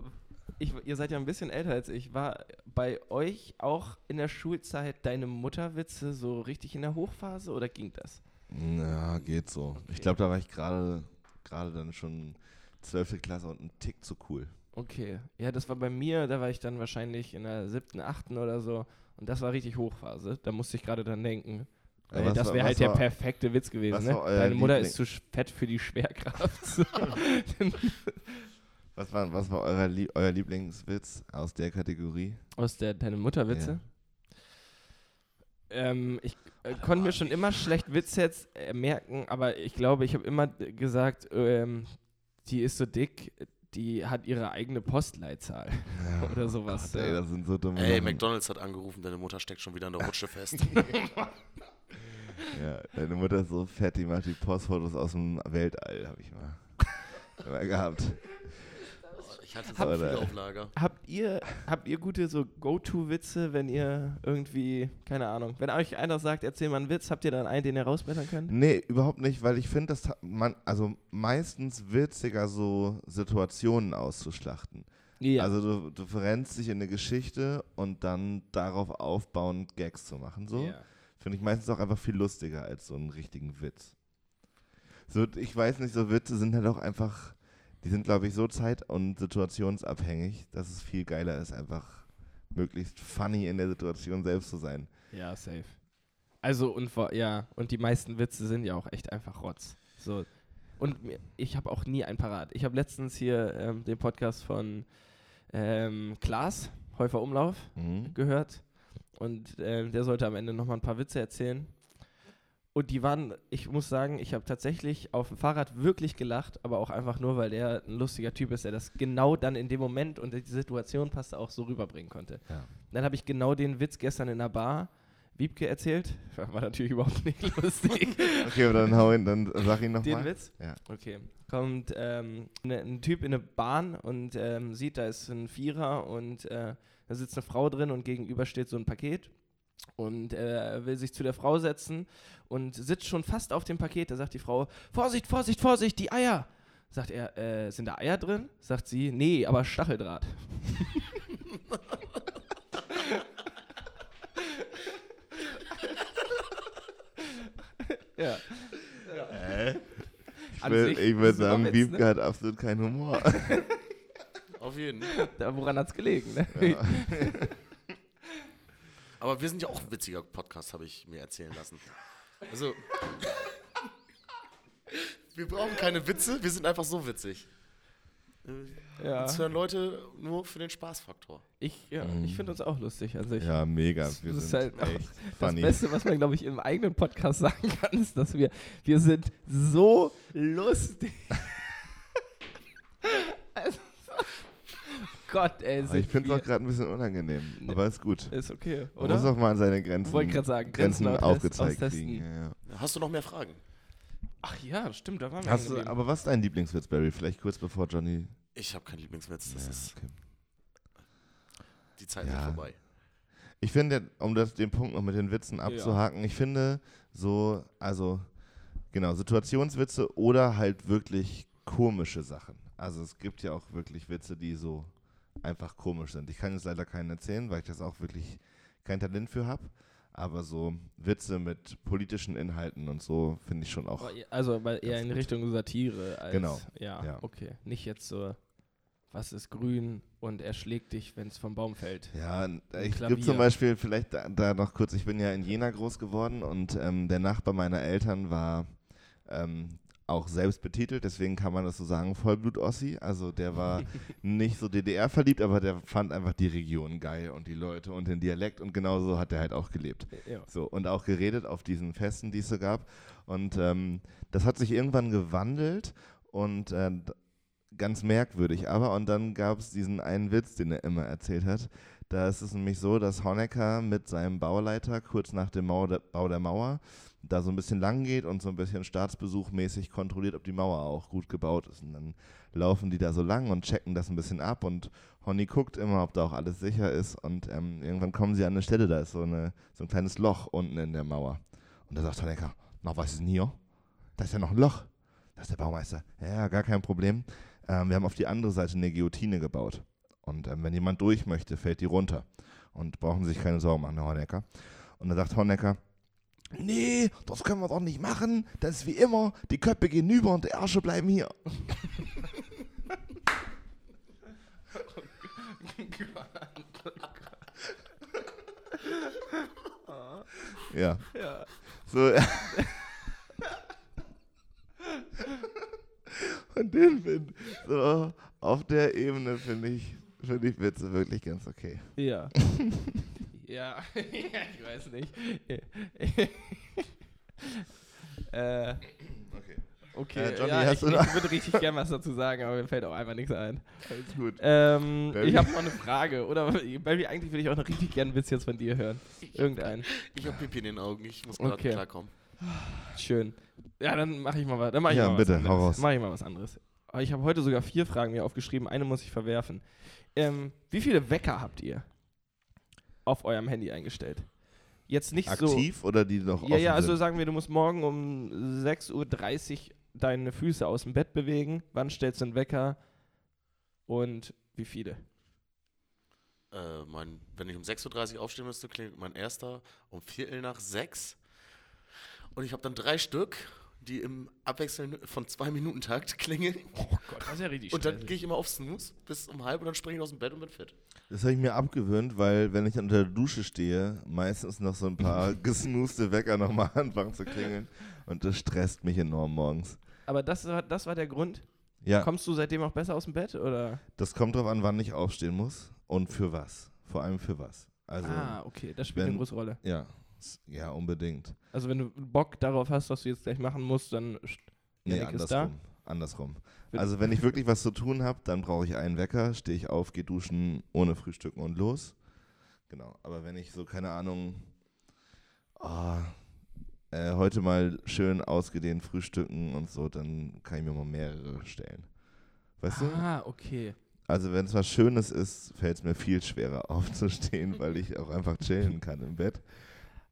Ihr seid ja ein bisschen älter als ich. War bei euch auch in der Schulzeit deine Mutterwitze so richtig in der Hochphase oder ging das? Ja, geht so. Okay. Ich glaube, da war ich gerade dann schon 12. Klasse und ein Tick zu cool. Okay. Ja, das war bei mir, da war ich dann wahrscheinlich in der 7., 8. oder so. Und das war richtig Hochphase. Da musste ich gerade dran denken. Ja, das wäre halt der perfekte Witz gewesen. Ne? Deine Mutter ist zu fett für die Schwerkraft. Was war euer Lieblingswitz aus der Kategorie? Aus der deine Mutterwitze? Ja. Ich konnte mir schon immer schlecht Witzsets merken, aber ich glaube, ich habe immer gesagt, die ist so dick, die hat ihre eigene Postleitzahl oder sowas. Gott, ey, das sind so dumme. Ey, McDonald's hat angerufen, deine Mutter steckt schon wieder in der Rutsche fest. Ja, deine Mutter ist so fett, die macht die Postfotos aus dem Weltall, habe ich mal gehabt. Ich hatte so viele auf Lager. Habt ihr gute so Go-To-Witze, wenn ihr irgendwie, keine Ahnung, wenn euch einer sagt, erzähl mal einen Witz, habt ihr dann einen, den ihr rausblättern könnt? Nee, überhaupt nicht, weil ich finde, das man also meistens witziger, so Situationen auszuschlachten. Ja. Also du verrennst dich in eine Geschichte und dann darauf aufbauend Gags zu machen, so. Ja. Finde ich meistens auch einfach viel lustiger als so einen richtigen Witz. So, ich weiß nicht, so Witze sind halt auch einfach... Die sind, glaube ich, so zeit- und situationsabhängig, dass es viel geiler ist, einfach möglichst funny in der Situation selbst zu sein. Ja, safe. Also, und die meisten Witze sind ja auch echt einfach Rotz. So. Und ich habe auch nie einen parat. Ich habe letztens hier den Podcast von Klaas, Häufer Umlauf, gehört. Und der sollte am Ende nochmal ein paar Witze erzählen. Und die waren, ich muss sagen, ich habe tatsächlich auf dem Fahrrad wirklich gelacht, aber auch einfach nur, weil der ein lustiger Typ ist, der das genau dann in dem Moment und die Situation passte auch so rüberbringen konnte. Ja. Dann habe ich genau den Witz gestern in der Bar Wiebke erzählt. War natürlich überhaupt nicht lustig. Okay, aber dann sag ihn nochmal. Den Witz? Ja. Okay. Kommt ein Typ in eine Bahn und sieht, da ist ein Vierer und da sitzt eine Frau drin und gegenüber steht so ein Paket. Und er will sich zu der Frau setzen und sitzt schon fast auf dem Paket. Da sagt die Frau, Vorsicht, Vorsicht, Vorsicht, die Eier. Sagt er, sind da Eier drin? Sagt sie, nee, aber Stacheldraht. Ja. Ich würde sagen, Wiebke hat absolut keinen Humor. Auf jeden Fall. Woran hat's gelegen, ne? Ja. Aber wir sind ja auch ein witziger Podcast, habe ich mir erzählen lassen. Also, wir brauchen keine Witze, wir sind einfach so witzig. Ja. Uns hören Leute nur für den Spaßfaktor. Ich finde uns auch lustig an sich. Ja, mega. Das ist halt echt funny. Das Beste, was man, glaube ich, im eigenen Podcast sagen kann, ist, dass wir sind so lustig. Also, Gott, ey. Ich finde es auch gerade ein bisschen unangenehm, aber ist gut. Ist okay, oder? Man muss auch mal an seine Grenzen aufgezeigt kriegen. Ja. Hast du noch mehr Fragen? Ach ja, stimmt, da waren wir. Aber was ist dein Lieblingswitz, Barry? Vielleicht kurz bevor Johnny... Ich habe keinen Lieblingswitz, das ist... Okay. Die Zeit ist vorbei. Ich finde, um den Punkt noch mit den Witzen abzuhaken, ich finde so, Situationswitze oder halt wirklich komische Sachen. Also es gibt ja auch wirklich Witze, die so einfach komisch sind. Ich kann jetzt leider keinen erzählen, weil ich das auch wirklich kein Talent für habe. Aber so Witze mit politischen Inhalten und so finde ich schon auch... Also weil eher in Richtung Satire als... Genau. Ja, okay. Nicht jetzt so, was ist grün und er schlägt dich, wenn es vom Baum fällt. Ja, ich gebe zum Beispiel vielleicht da noch kurz, ich bin ja in Jena groß geworden und der Nachbar meiner Eltern war... auch selbst betitelt, deswegen kann man das so sagen, Vollblut-Ossi. Also der war nicht so DDR-verliebt, aber der fand einfach die Region geil und die Leute und den Dialekt und genauso hat der halt auch gelebt. Ja. So, und auch geredet auf diesen Festen, die es so gab. Und das hat sich irgendwann gewandelt und ganz merkwürdig aber. Und dann gab es diesen einen Witz, den er immer erzählt hat. Da ist es nämlich so, dass Honecker mit seinem Bauleiter kurz nach dem Bau der Mauer da so ein bisschen lang geht und so ein bisschen staatsbesuchmäßig kontrolliert, ob die Mauer auch gut gebaut ist. Und dann laufen die da so lang und checken das ein bisschen ab und Honny guckt immer, ob da auch alles sicher ist und irgendwann kommen sie an eine Stelle, da ist so ein kleines Loch unten in der Mauer. Und da sagt Honecker, na, was ist denn hier? Da ist ja noch ein Loch. Da ist der Baumeister. Ja, gar kein Problem. Wir haben auf die andere Seite eine Guillotine gebaut. Und wenn jemand durch möchte, fällt die runter. Und brauchen sich keine Sorgen machen, Herr Honecker. Und dann sagt Honecker, nee, das können wir doch nicht machen. Das ist wie immer, die Köpfe gehen über und die Ärsche bleiben hier. Ja. Ja. So. Und den Wind. So, auf der Ebene finde ich Witze wirklich ganz okay. Ja. Ja, ich weiß nicht. Okay. Johnny, ich würde richtig gerne was dazu sagen, aber mir fällt auch einfach nichts ein. Alles gut. Ich habe noch eine Frage. Oder, Baby, eigentlich würde ich auch noch richtig gerne einen Witz jetzt von dir hören. Irgendeinen. Ich habe Pipi in den Augen, ich muss gerade klarkommen. Schön. Ja, dann mache ich mal was. Mach ich mal was anderes. Aber ich habe heute sogar 4 Fragen mir aufgeschrieben. Eine muss ich verwerfen. Wie viele Wecker habt ihr auf eurem Handy eingestellt? Jetzt nicht aktiv so... Aktiv oder die noch offen sind? Ja, also sagen wir, du musst morgen um 6:30 Uhr deine Füße aus dem Bett bewegen. Wann stellst du einen Wecker und wie viele? Wenn ich um 6:30 Uhr aufstehen müsste, klingelt mein erster um 5:45 Uhr. Und ich habe dann 3 Stück, die im Abwechseln von 2-Minuten-Takt klingeln. Oh Gott, das ist ja richtig. Und dann gehe ich immer auf Snooze bis um 1:30 und dann springe ich aus dem Bett und bin fit. Das habe ich mir abgewöhnt, weil wenn ich unter der Dusche stehe, meistens noch so ein paar gesnoozte Wecker nochmal anfangen zu klingeln. Und das stresst mich enorm morgens. Aber das war der Grund? Ja. Kommst du seitdem auch besser aus dem Bett? Oder? Das kommt drauf an, wann ich aufstehen muss und für was. Vor allem für was. Also, okay, das spielt eine große Rolle. Ja. Ja, unbedingt. Also wenn du Bock darauf hast, was du jetzt gleich machen musst, dann andersrum. Also wenn ich wirklich was zu tun habe, dann brauche ich einen Wecker, stehe ich auf, gehe duschen, ohne Frühstücken und los. Genau, aber wenn ich so, keine Ahnung, heute mal schön ausgedehnt frühstücken und so, dann kann ich mir mal mehrere stellen. Weißt du? Ah, okay. Also wenn es was Schönes ist, fällt es mir viel schwerer aufzustehen, weil ich auch einfach chillen kann im Bett.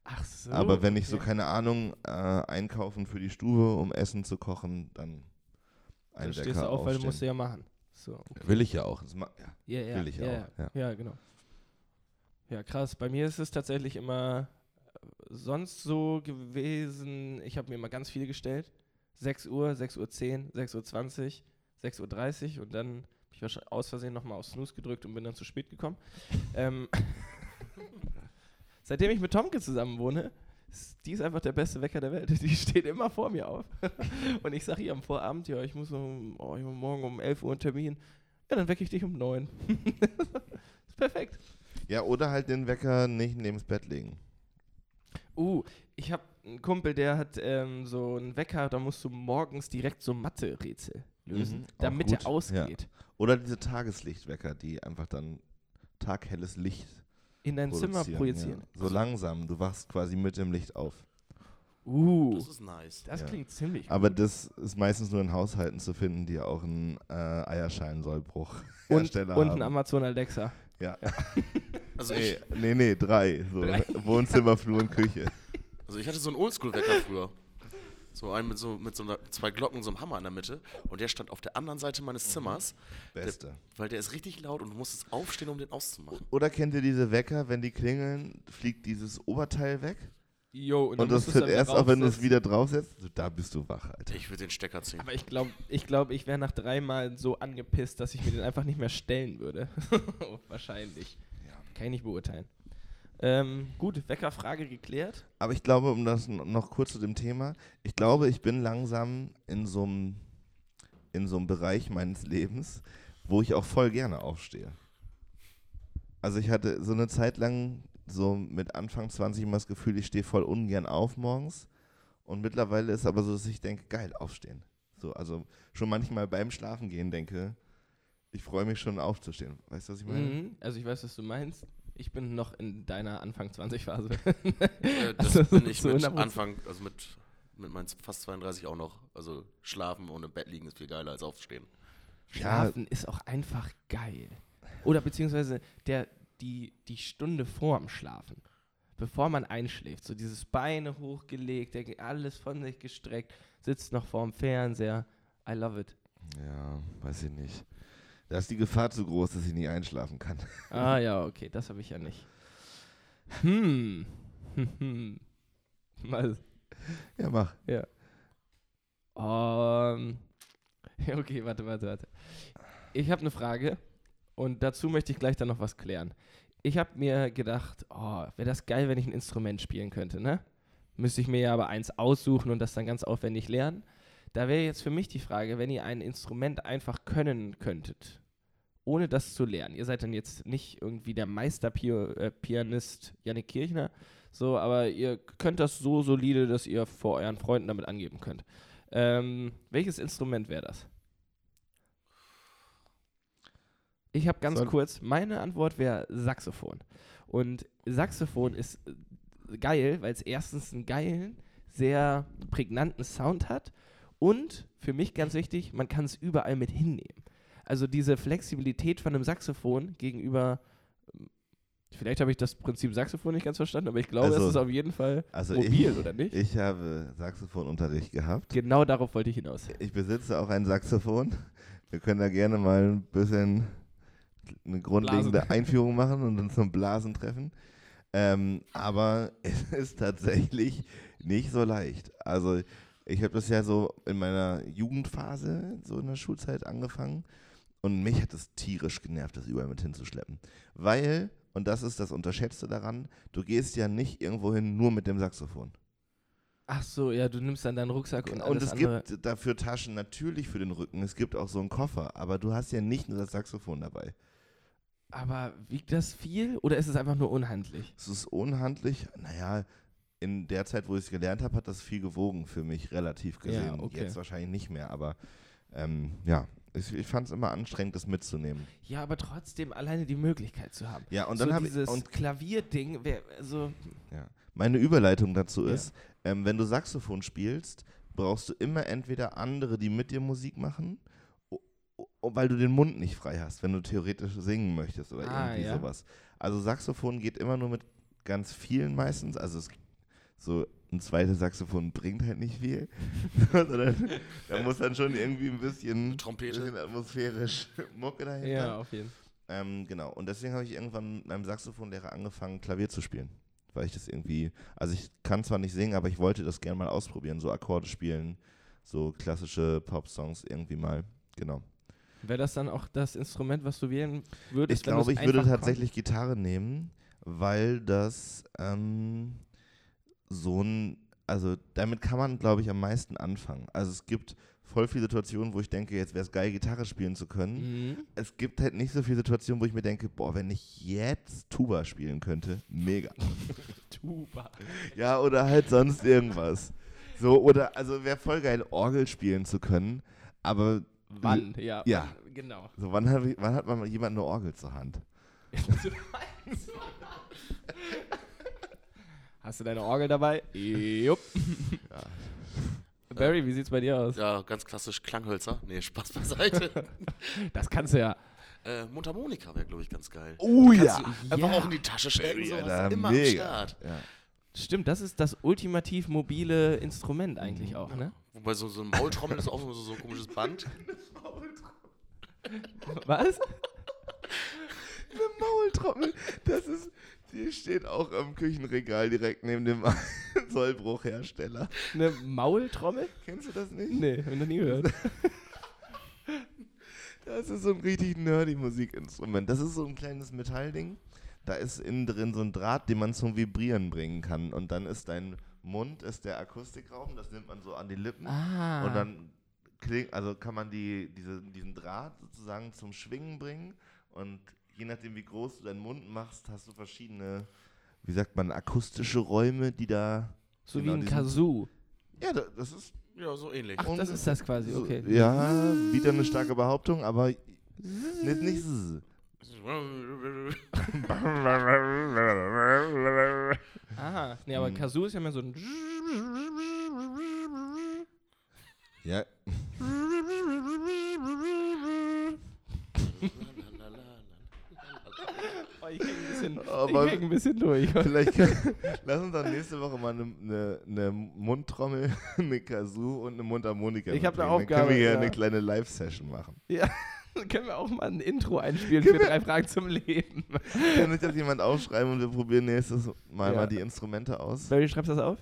Ach so, aber wenn ich so, keine Ahnung, einkaufen für die Stube, um Essen zu kochen, dann einen Wecker aufstellen. Dann stehst du auf, weil du musst ja machen. So, okay. Will ich ja auch. Ja, genau. Ja, krass. Bei mir ist es tatsächlich immer sonst so gewesen, ich habe mir immer ganz viele gestellt. 6 Uhr, 6:10 Uhr, 6:20 Uhr, 6:30 Uhr und dann habe ich wahrscheinlich aus Versehen nochmal auf Snooze gedrückt und bin dann zu spät gekommen. Seitdem ich mit Tomke zusammen wohne, die ist einfach der beste Wecker der Welt. Die steht immer vor mir auf. Und ich sage ihr am Vorabend, ja, ich muss morgen um 11 Uhr einen Termin. Ja, dann wecke ich dich um 9. Ist perfekt. Ja, oder halt den Wecker nicht neben's Bett legen. Ich habe einen Kumpel, der hat so einen Wecker, da musst du morgens direkt so Mathe-Rätsel lösen, damit der ausgeht. Ja. Oder diese Tageslichtwecker, die einfach dann taghelles Licht in dein Zimmer projizieren. Ja. So langsam, du wachst quasi mit dem Licht auf. Das ist nice. Das klingt ziemlich gut. Aber das ist meistens nur in Haushalten zu finden, die auch einen Eierschalen-Sollbruch-Hersteller haben. Und einen Amazon Alexa. Ja. Also drei. So. Wohnzimmer, Flur und Küche. Also ich hatte so einen Oldschool-Wecker früher. So einen mit zwei Glocken und so einem Hammer in der Mitte. Und der stand auf der anderen Seite meines Zimmers. Beste. Weil der ist richtig laut und du musstest aufstehen, um den auszumachen. Oder kennt ihr diese Wecker, wenn die klingeln, fliegt dieses Oberteil weg? Yo, und das wird erst auch, wenn du es wieder draufsetzt, da bist du wach, Alter. Ich würde den Stecker ziehen. Aber ich glaube, ich wäre nach 3 Mal so angepisst, dass ich mir den einfach nicht mehr stellen würde. Wahrscheinlich. Ja. Kann ich nicht beurteilen. Gut, Weckerfrage geklärt. Aber ich glaube, um das noch kurz zu dem Thema, ich glaube, ich bin langsam in so einem Bereich meines Lebens, wo ich auch voll gerne aufstehe. Also ich hatte so eine Zeit lang so mit Anfang 20 immer das Gefühl, ich stehe voll ungern auf morgens. Und mittlerweile ist aber so, dass ich denke, geil, aufstehen. So, also schon manchmal beim Schlafengehen denke, ich freue mich schon aufzustehen. Weißt du, was ich meine? Also ich weiß, was du meinst. Ich bin noch in deiner Anfang-20-Phase. Das bin ich so mit Anfang, also mit meinen fast 32 auch noch. Also schlafen und im Bett liegen ist viel geiler als aufstehen. Schlafen ist auch einfach geil. Oder beziehungsweise die Stunde vorm Schlafen, bevor man einschläft, so dieses Beine hochgelegt, alles von sich gestreckt, sitzt noch vorm Fernseher. I love it. Ja, weiß ich nicht. Da ist die Gefahr zu groß, dass ich nicht einschlafen kann. Ah ja, okay, das habe ich ja nicht. Was? Ja, mach. Ja. Okay, warte. Ich habe eine Frage. Und dazu möchte ich gleich dann noch was klären. Ich habe mir gedacht, wäre das geil, wenn ich ein Instrument spielen könnte, ne? Müsste ich mir ja aber eins aussuchen und das dann ganz aufwendig lernen. Da wäre jetzt für mich die Frage, wenn ihr ein Instrument einfach können könntet, ohne das zu lernen. Ihr seid dann jetzt nicht irgendwie der Meisterpianist Jannik Kirchner, so, aber ihr könnt das so solide, dass ihr vor euren Freunden damit angeben könnt. Welches Instrument wäre das? Ich habe ganz kurz, meine Antwort wäre Saxophon. Und Saxophon ist geil, weil es erstens einen geilen, sehr prägnanten Sound hat und für mich ganz wichtig, man kann es überall mit hinnehmen. Also diese Flexibilität von einem Saxophon gegenüber, vielleicht habe ich das Prinzip Saxophon nicht ganz verstanden, aber ich glaube, es ist auf jeden Fall mobil, oder nicht? Ich habe Saxophonunterricht gehabt. Genau darauf wollte ich hinaus. Ich besitze auch ein Saxophon. Wir können da gerne mal ein bisschen eine grundlegende Einführung machen und uns zum Blasen treffen. Aber es ist tatsächlich nicht so leicht. Also ich habe das ja so in meiner Jugendphase, so in der Schulzeit angefangen und mich hat es tierisch genervt, das überall mit hinzuschleppen. Weil, und das ist das Unterschätzte daran, du gehst ja nicht irgendwo hin nur mit dem Saxophon. Ach so, ja, du nimmst dann deinen Rucksack und alles andere. Und es gibt dafür Taschen natürlich für den Rücken, es gibt auch so einen Koffer, aber du hast ja nicht nur das Saxophon dabei. Aber wiegt das viel oder ist es einfach nur unhandlich? Es ist unhandlich, naja, in der Zeit, wo ich es gelernt habe, hat das viel gewogen für mich, relativ gesehen. Ja, okay. Jetzt wahrscheinlich nicht mehr, aber ich fand es immer anstrengend, das mitzunehmen. Ja, aber trotzdem alleine die Möglichkeit zu haben. Ja, und dann habe ich dieses Klavierding, meine Überleitung dazu ist, wenn du Saxophon spielst, brauchst du immer entweder andere, die mit dir Musik machen, weil du den Mund nicht frei hast, wenn du theoretisch singen möchtest oder irgendwie sowas. Also Saxophon geht immer nur mit ganz vielen meistens. Also so ein zweites Saxophon bringt halt nicht viel, sondern da muss dann schon irgendwie ein bisschen, Trompete. Ein bisschen atmosphärisch Mucke dahinter. Ja, auf jeden Fall. Genau, und deswegen habe ich irgendwann mit meinem Saxophonlehrer angefangen, Klavier zu spielen. Weil ich das irgendwie, also ich kann zwar nicht singen, aber ich wollte das gerne mal ausprobieren, so Akkorde spielen, so klassische Pop-Songs irgendwie mal, genau. Wäre das dann auch das Instrument, was du wählen würdest? Ich glaube, ich würde tatsächlich Gitarre nehmen, weil das also damit kann man, glaube ich, am meisten anfangen. Also es gibt voll viele Situationen, wo ich denke, jetzt wäre es geil, Gitarre spielen zu können. Mhm. Es gibt halt nicht so viele Situationen, wo ich mir denke, boah, wenn ich jetzt Tuba spielen könnte, mega. Tuba. Ja, oder halt sonst irgendwas. So, oder, also wäre voll geil, Orgel spielen zu können, aber... Wann, ja. Ja. Genau. So, wann hat man jemand eine Orgel zur Hand? Hast du deine Orgel dabei? Jupp. Ja. Barry, wie sieht's bei dir aus? Ja, ganz klassisch Klanghölzer. Nee, Spaß beiseite. Das kannst du ja. Mundharmonika wäre, glaube ich, ganz geil. Oh ja. Einfach auch in die Tasche stecken, sowas. Immer mega. Am Start. Ja. Stimmt, das ist das ultimativ mobile Instrument eigentlich auch, ne? Wobei so ein Maultrommel ist auch so ein komisches Band. Eine Maultrommel. Was? Eine Maultrommel. Das ist, die steht auch am Küchenregal direkt neben dem Sollbruchhersteller. Eine Maultrommel? Kennst du das nicht? Nee, hab ich noch nie gehört. Das ist so ein richtig nerdy Musikinstrument. Das ist so ein kleines Metallding. Da ist innen drin so ein Draht, den man zum Vibrieren bringen kann. Und dann ist dein Mund, ist der Akustikraum, das nimmt man so an die Lippen. Ah. Und dann klingt, also kann man diesen Draht sozusagen zum Schwingen bringen. Und je nachdem, wie groß du deinen Mund machst, hast du verschiedene, wie sagt man, akustische Räume, die da... So genau wie ein Kazoo. Ja, das ist... Ja, so ähnlich. Ach, das ist das quasi, okay. So, ja, wieder eine starke Behauptung, aber nicht so... Aha, nee, aber Kazoo ist ja mehr so ein... Ja. Oh, ich krieg ein bisschen durch. Vielleicht lass uns dann nächste Woche mal eine Mundtrommel, eine Kazoo und eine Mundharmonika. Ich habe eine Aufgabe. Dann können wir hier eine kleine Live-Session machen. Ja. Können wir auch mal ein Intro einspielen für 3 Fragen zum Leben. Kann sich das jemand aufschreiben und wir probieren nächstes Mal die Instrumente aus. Barry, schreibst du das auf?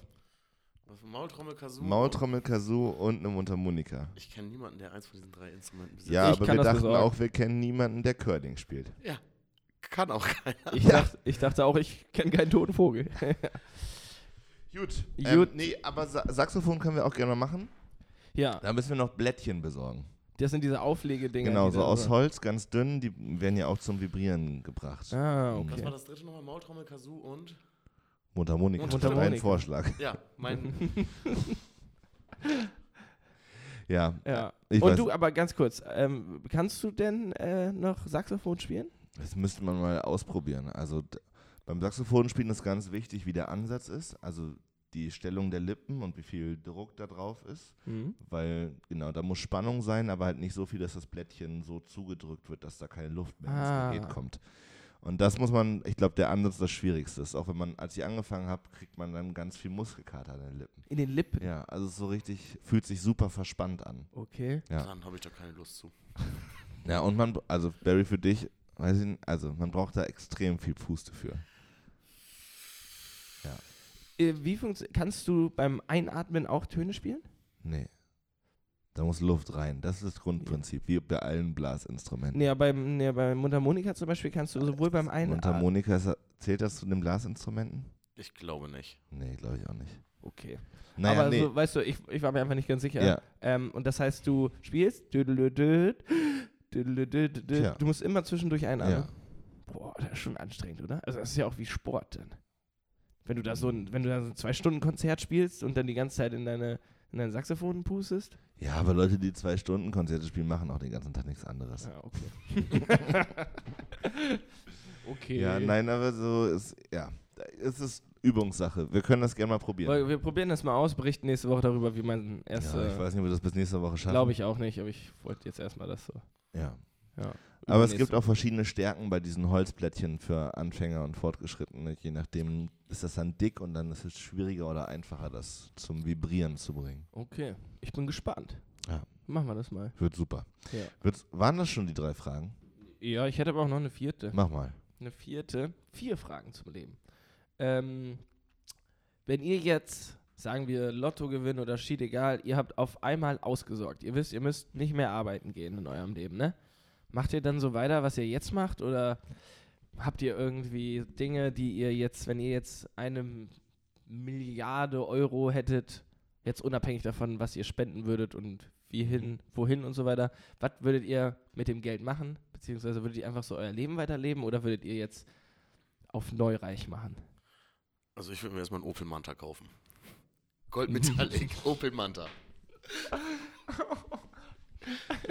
Maultrommel, Kazoo und eine Mundharmonika. Ich kenne niemanden, der eins von diesen 3 Instrumenten besitzt. Ja, aber wir dachten auch, wir kennen niemanden, der Curling spielt. Ja, kann auch keiner. Ich dachte auch, ich kenne keinen toten Vogel. Gut. Nee, aber Saxophon können wir auch gerne machen. Ja. Da müssen wir noch Blättchen besorgen. Das sind diese Auflegedinger. Genau, so aus Holz, ganz dünn, die werden ja auch zum Vibrieren gebracht. Ah, okay. Was war das dritte nochmal? Maultrommel, Kazoo und? Mundharmonika. Ein Vorschlag. Ja, mein... Ja. Du, aber ganz kurz, kannst du denn noch Saxophon spielen? Das müsste man mal ausprobieren. Also beim Saxophon spielen ist ganz wichtig, wie der Ansatz ist, also... die Stellung der Lippen und wie viel Druck da drauf ist, weil genau, da muss Spannung sein, aber halt nicht so viel, dass das Blättchen so zugedrückt wird, dass da keine Luft mehr ins Gerät kommt. Und das muss man, ich glaube, der Ansatz das Schwierigste ist. Auch wenn man, als ich angefangen habe, kriegt man dann ganz viel Muskelkater an den Lippen. In den Lippen? Ja, also so richtig, fühlt sich super verspannt an. Okay. Ja. Dann habe ich da keine Lust zu. Ja, und man, also Barry, für dich, weiß ich nicht, also man braucht da extrem viel Puste für. Ja. Wie kannst du beim Einatmen auch Töne spielen? Nee. Da muss Luft rein. Das ist das Grundprinzip, wie bei allen Blasinstrumenten. Nee, bei Mundharmonika zum Beispiel kannst du sowohl beim Einatmen... Mundharmonika, zählt das zu den Blasinstrumenten? Ich glaube nicht. Nee, glaube ich auch nicht. Okay. Naja, aber so, weißt du, ich war mir einfach nicht ganz sicher. Ja. Und das heißt, du spielst... Du musst immer zwischendurch einatmen. Ja. Boah, das ist schon anstrengend, oder? Also das ist ja auch wie Sport dann. Wenn du da so ein 2-Stunden-Konzert spielst und dann die ganze Zeit in dein Saxophon pustest? Ja, aber Leute, die 2-Stunden-Konzerte spielen, machen auch den ganzen Tag nichts anderes. Ja, okay. Okay. Ja, nein, aber so ist, ja, es ist Übungssache. Wir können das gerne mal probieren. Wir probieren das mal aus, berichten nächste Woche darüber, wie man erst... Ja, ich weiß nicht, ob wir das bis nächste Woche schaffen. Glaube ich auch nicht, aber ich wollte jetzt erstmal das so... Ja. Aber es gibt auch verschiedene Stärken bei diesen Holzplättchen für Anfänger und Fortgeschrittene. Je nachdem ist das dann dick und dann ist es schwieriger oder einfacher, das zum Vibrieren zu bringen. Okay, ich bin gespannt. Ja. Machen wir das mal. Wird super. Ja. Waren das schon die 3 Fragen? Ja, ich hätte aber auch noch eine 4. Mach mal. 4 Fragen zum Leben. Wenn ihr jetzt sagen wir Lottogewinn oder Schied, egal, ihr habt auf einmal ausgesorgt. Ihr wisst, ihr müsst nicht mehr arbeiten gehen in eurem Leben, ne? Macht ihr dann so weiter, was ihr jetzt macht, oder habt ihr irgendwie Dinge, die ihr jetzt, wenn ihr jetzt 1 Milliarde Euro hättet, jetzt unabhängig davon, was ihr spenden würdet und wiehin, wohin und so weiter, was würdet ihr mit dem Geld machen? Beziehungsweise würdet ihr einfach so euer Leben weiterleben oder würdet ihr jetzt auf neureich machen? Also ich würde mir erstmal einen Opel Manta kaufen. Goldmetallic, Opel Manta.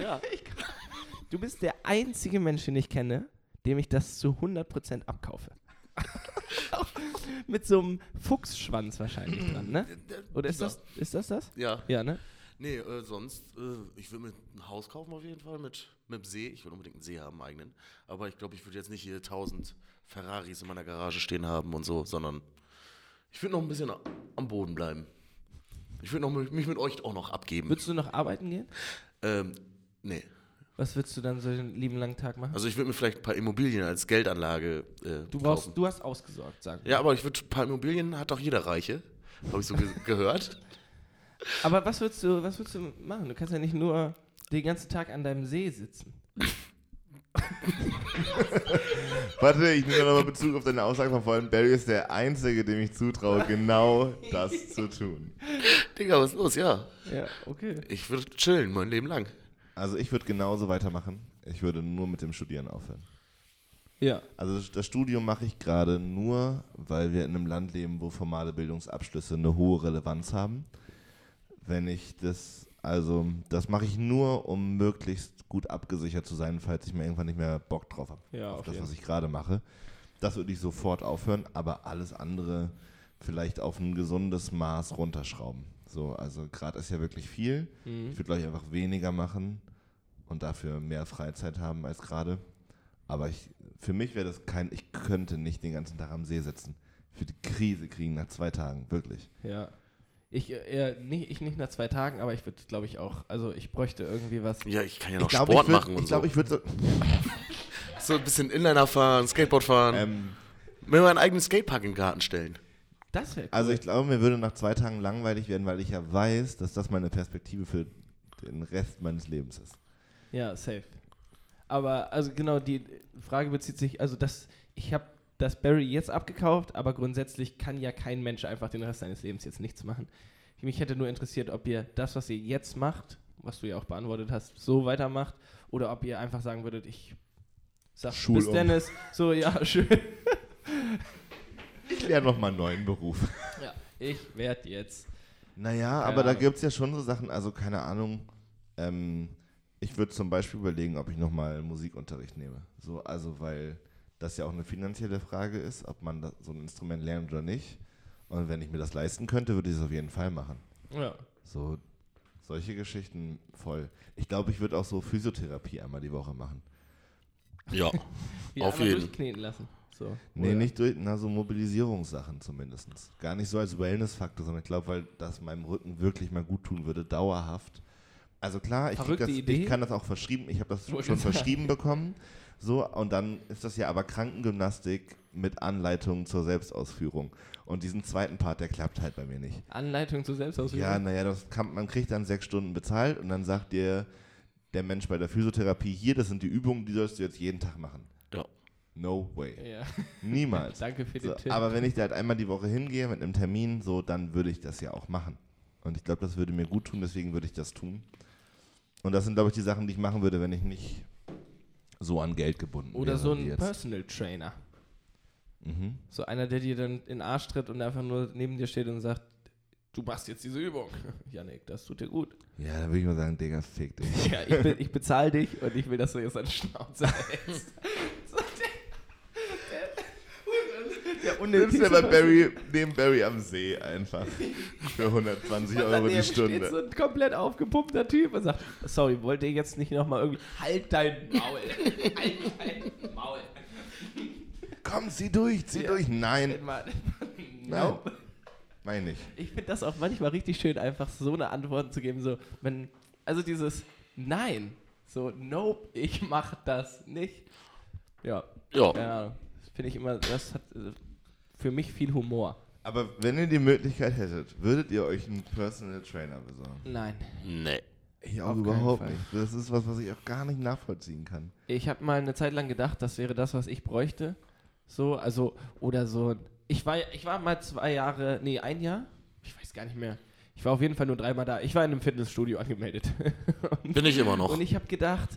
Ja. Du bist der einzige Mensch, den ich kenne, dem ich das zu 100% abkaufe. Mit so einem Fuchsschwanz wahrscheinlich dran, ne? Oder ist das? Ja. Ja, ne? Nee, ich würde mir ein Haus kaufen auf jeden Fall mit dem See. Ich würde unbedingt einen See haben, eigenen. Aber ich glaube, ich würde jetzt nicht hier 1000 Ferraris in meiner Garage stehen haben und so, sondern ich würde noch ein bisschen am Boden bleiben. Ich würde mich mit euch auch noch abgeben. Würdest du noch arbeiten gehen? Nee. Was würdest du dann so den lieben langen Tag machen? Also ich würde mir vielleicht ein paar Immobilien als Geldanlage kaufen. Du hast ausgesorgt, sagen wir. Ja, aber ich würde ein paar Immobilien, hat doch jeder Reiche, habe ich so gehört. Aber was würdest du machen? Du kannst ja nicht nur den ganzen Tag an deinem See sitzen. Warte, ich nehme nochmal Bezug auf deine Aussage von vorhin. Barry ist der Einzige, dem ich zutraue, genau das zu tun. Digga, was ist los? Ja. Ja, okay. Ich würde chillen, mein Leben lang. Also ich würde genauso weitermachen. Ich würde nur mit dem Studieren aufhören. Ja. Also das Studium mache ich gerade nur, weil wir in einem Land leben, wo formale Bildungsabschlüsse eine hohe Relevanz haben. Wenn ich das mache ich nur, um möglichst gut abgesichert zu sein, falls ich mir irgendwann nicht mehr Bock drauf habe. Ja, auf das, was ich gerade mache. Das würde ich sofort aufhören, aber alles andere vielleicht auf ein gesundes Maß runterschrauben. So, also gerade ist ja wirklich viel. Mhm. Ich würde, glaube ich, einfach weniger machen und dafür mehr Freizeit haben als gerade. Aber für mich wäre das ich könnte nicht den ganzen Tag am See sitzen. Ich würde die Krise kriegen nach 2 Tagen, wirklich. Ja, ich nicht nach 2 Tagen, aber ich würde, glaube ich, auch, also ich bräuchte irgendwie was. Ja, ich kann ja noch Sport machen und so. Ich glaube, ich würde so ein bisschen Inliner fahren, Skateboard fahren. Mir mal einen eigenen Skatepark im Garten stellen. Das wäre cool. Also ich glaube, mir würde nach 2 Tagen langweilig werden, weil ich ja weiß, dass das meine Perspektive für den Rest meines Lebens ist. Ja, safe. Aber also genau, die Frage bezieht sich, also ich habe das Barry jetzt abgekauft, aber grundsätzlich kann ja kein Mensch einfach den Rest seines Lebens jetzt nichts machen. Mich hätte nur interessiert, ob ihr das, was ihr jetzt macht, was du ja auch beantwortet hast, so weitermacht oder ob ihr einfach sagen würdet, ich sag bis Dennis, so ja, schön. Ich lerne nochmal einen neuen Beruf. Ja, ich werde jetzt. Naja, aber da gibt es ja schon so Sachen, also keine Ahnung. Ich würde zum Beispiel überlegen, ob ich nochmal Musikunterricht nehme. So, also weil das ja auch eine finanzielle Frage ist, ob man so ein Instrument lernt oder nicht. Und wenn ich mir das leisten könnte, würde ich es auf jeden Fall machen. Ja. So, solche Geschichten voll. Ich glaube, ich würde auch so Physiotherapie einmal die Woche machen. Ja, auf jeden Fall. Durchkneten lassen. So, nee, oder? Nicht durch, so Mobilisierungssachen zumindest. Gar nicht so als Wellness-Faktor, sondern ich glaube, weil das meinem Rücken wirklich mal gut tun würde, dauerhaft. Also klar, ich kann das auch verschrieben, ich habe das schon verschrieben bekommen. So, und dann ist das ja aber Krankengymnastik mit Anleitung zur Selbstausführung. Und diesen zweiten Part, der klappt halt bei mir nicht. Anleitung zur Selbstausführung? Ja, naja, man kriegt dann 6 Stunden bezahlt und dann sagt dir der Mensch bei der Physiotherapie, hier, das sind die Übungen, die sollst du jetzt jeden Tag machen. Ja. No way. Ja. Niemals. Danke für den Tipp. Aber wenn ich da halt einmal die Woche hingehe mit einem Termin, so, dann würde ich das ja auch machen. Und ich glaube, das würde mir gut tun, deswegen würde ich das tun. Und das sind, glaube ich, die Sachen, die ich machen würde, wenn ich nicht so an Geld gebunden wäre. Oder so ein Personal Trainer. Mhm. So einer, der dir dann in den Arsch tritt und einfach nur neben dir steht und sagt, du machst jetzt diese Übung. Jannik, das tut dir gut. Ja, da würde ich mal sagen, Digga, fick dich. Ja, ich bezahle dich und ich will, dass du jetzt an Schnauze hältst. Nimmst du aber Barry am See einfach für 120 Euro die Stunde. Steht so ein komplett aufgepumpter Typ und sagt, sorry, wollt ihr jetzt nicht nochmal irgendwie, halt dein Maul, halt dein Maul. Komm, zieh durch. Nein. Nein. Meine ich. Ich finde das auch manchmal richtig schön, einfach so eine Antwort zu geben, so, also dieses Nein, so, nope, ich mach das nicht. Ja. Keine Ahnung. Finde ich immer, das hat für mich viel Humor. Aber wenn ihr die Möglichkeit hättet, würdet ihr euch einen Personal Trainer besorgen? Nein. Nee. Ich auch überhaupt nicht. Das ist was, was ich auch gar nicht nachvollziehen kann. Ich habe mal eine Zeit lang gedacht, das wäre das, was ich bräuchte. So, also, oder so. Ich war mal 2 Jahre, nee, 1 Jahr. Ich weiß gar nicht mehr. Ich war auf jeden Fall nur 3-mal da. Ich war in einem Fitnessstudio angemeldet. Bin ich immer noch. Und ich habe gedacht,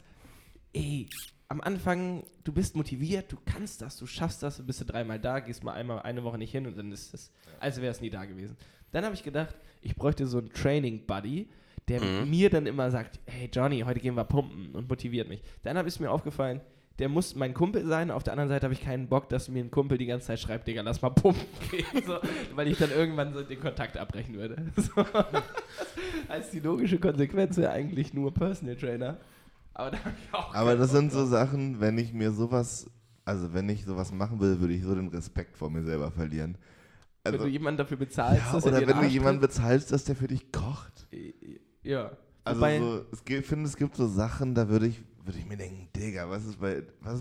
ey, am Anfang, du bist motiviert, du kannst das, du schaffst das, bist du 3-mal da, gehst mal einmal eine Woche nicht hin und dann ist das, als wäre es nie da gewesen. Dann habe ich gedacht, ich bräuchte so einen Training-Buddy, der mir dann immer sagt, hey Johnny, heute gehen wir pumpen und motiviert mich. Dann ist mir aufgefallen, der muss mein Kumpel sein, auf der anderen Seite habe ich keinen Bock, dass mir ein Kumpel die ganze Zeit schreibt, Digga, lass mal pumpen gehen, so, weil ich dann irgendwann so den Kontakt abbrechen würde. So. Als die logische Konsequenz wäre eigentlich nur Personal Trainer. Aber, das sind so Sachen, wenn ich mir sowas, also wenn ich sowas machen will, würde ich so den Respekt vor mir selber verlieren. Also, wenn du jemanden dafür bezahlst, ja, dass er dir den Arsch tritt. Oder wenn du jemanden bezahlst, dass der für dich kocht. Ja. Also so, ich finde, es gibt so Sachen, da würde ich mir denken, Digga, was ist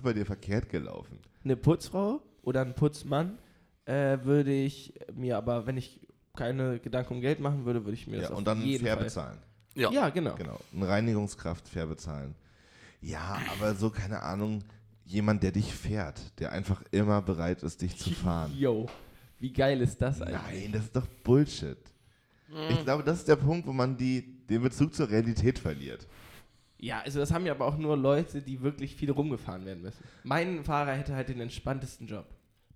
bei dir verkehrt gelaufen? Eine Putzfrau oder ein Putzmann würde ich mir aber, wenn ich keine Gedanken um Geld machen würde, würde ich mir das auf jeden Fall... Ja, und dann fair bezahlen. Ja, genau. Eine Reinigungskraft fair bezahlen. Ja, aber so, keine Ahnung, jemand, der dich fährt, der einfach immer bereit ist, dich zu fahren. Yo, wie geil ist das eigentlich? Nein, das ist doch Bullshit. Ich glaube, das ist der Punkt, wo man den Bezug zur Realität verliert. Ja, also das haben ja aber auch nur Leute, die wirklich viel rumgefahren werden müssen. Mein Fahrer hätte halt den entspanntesten Job.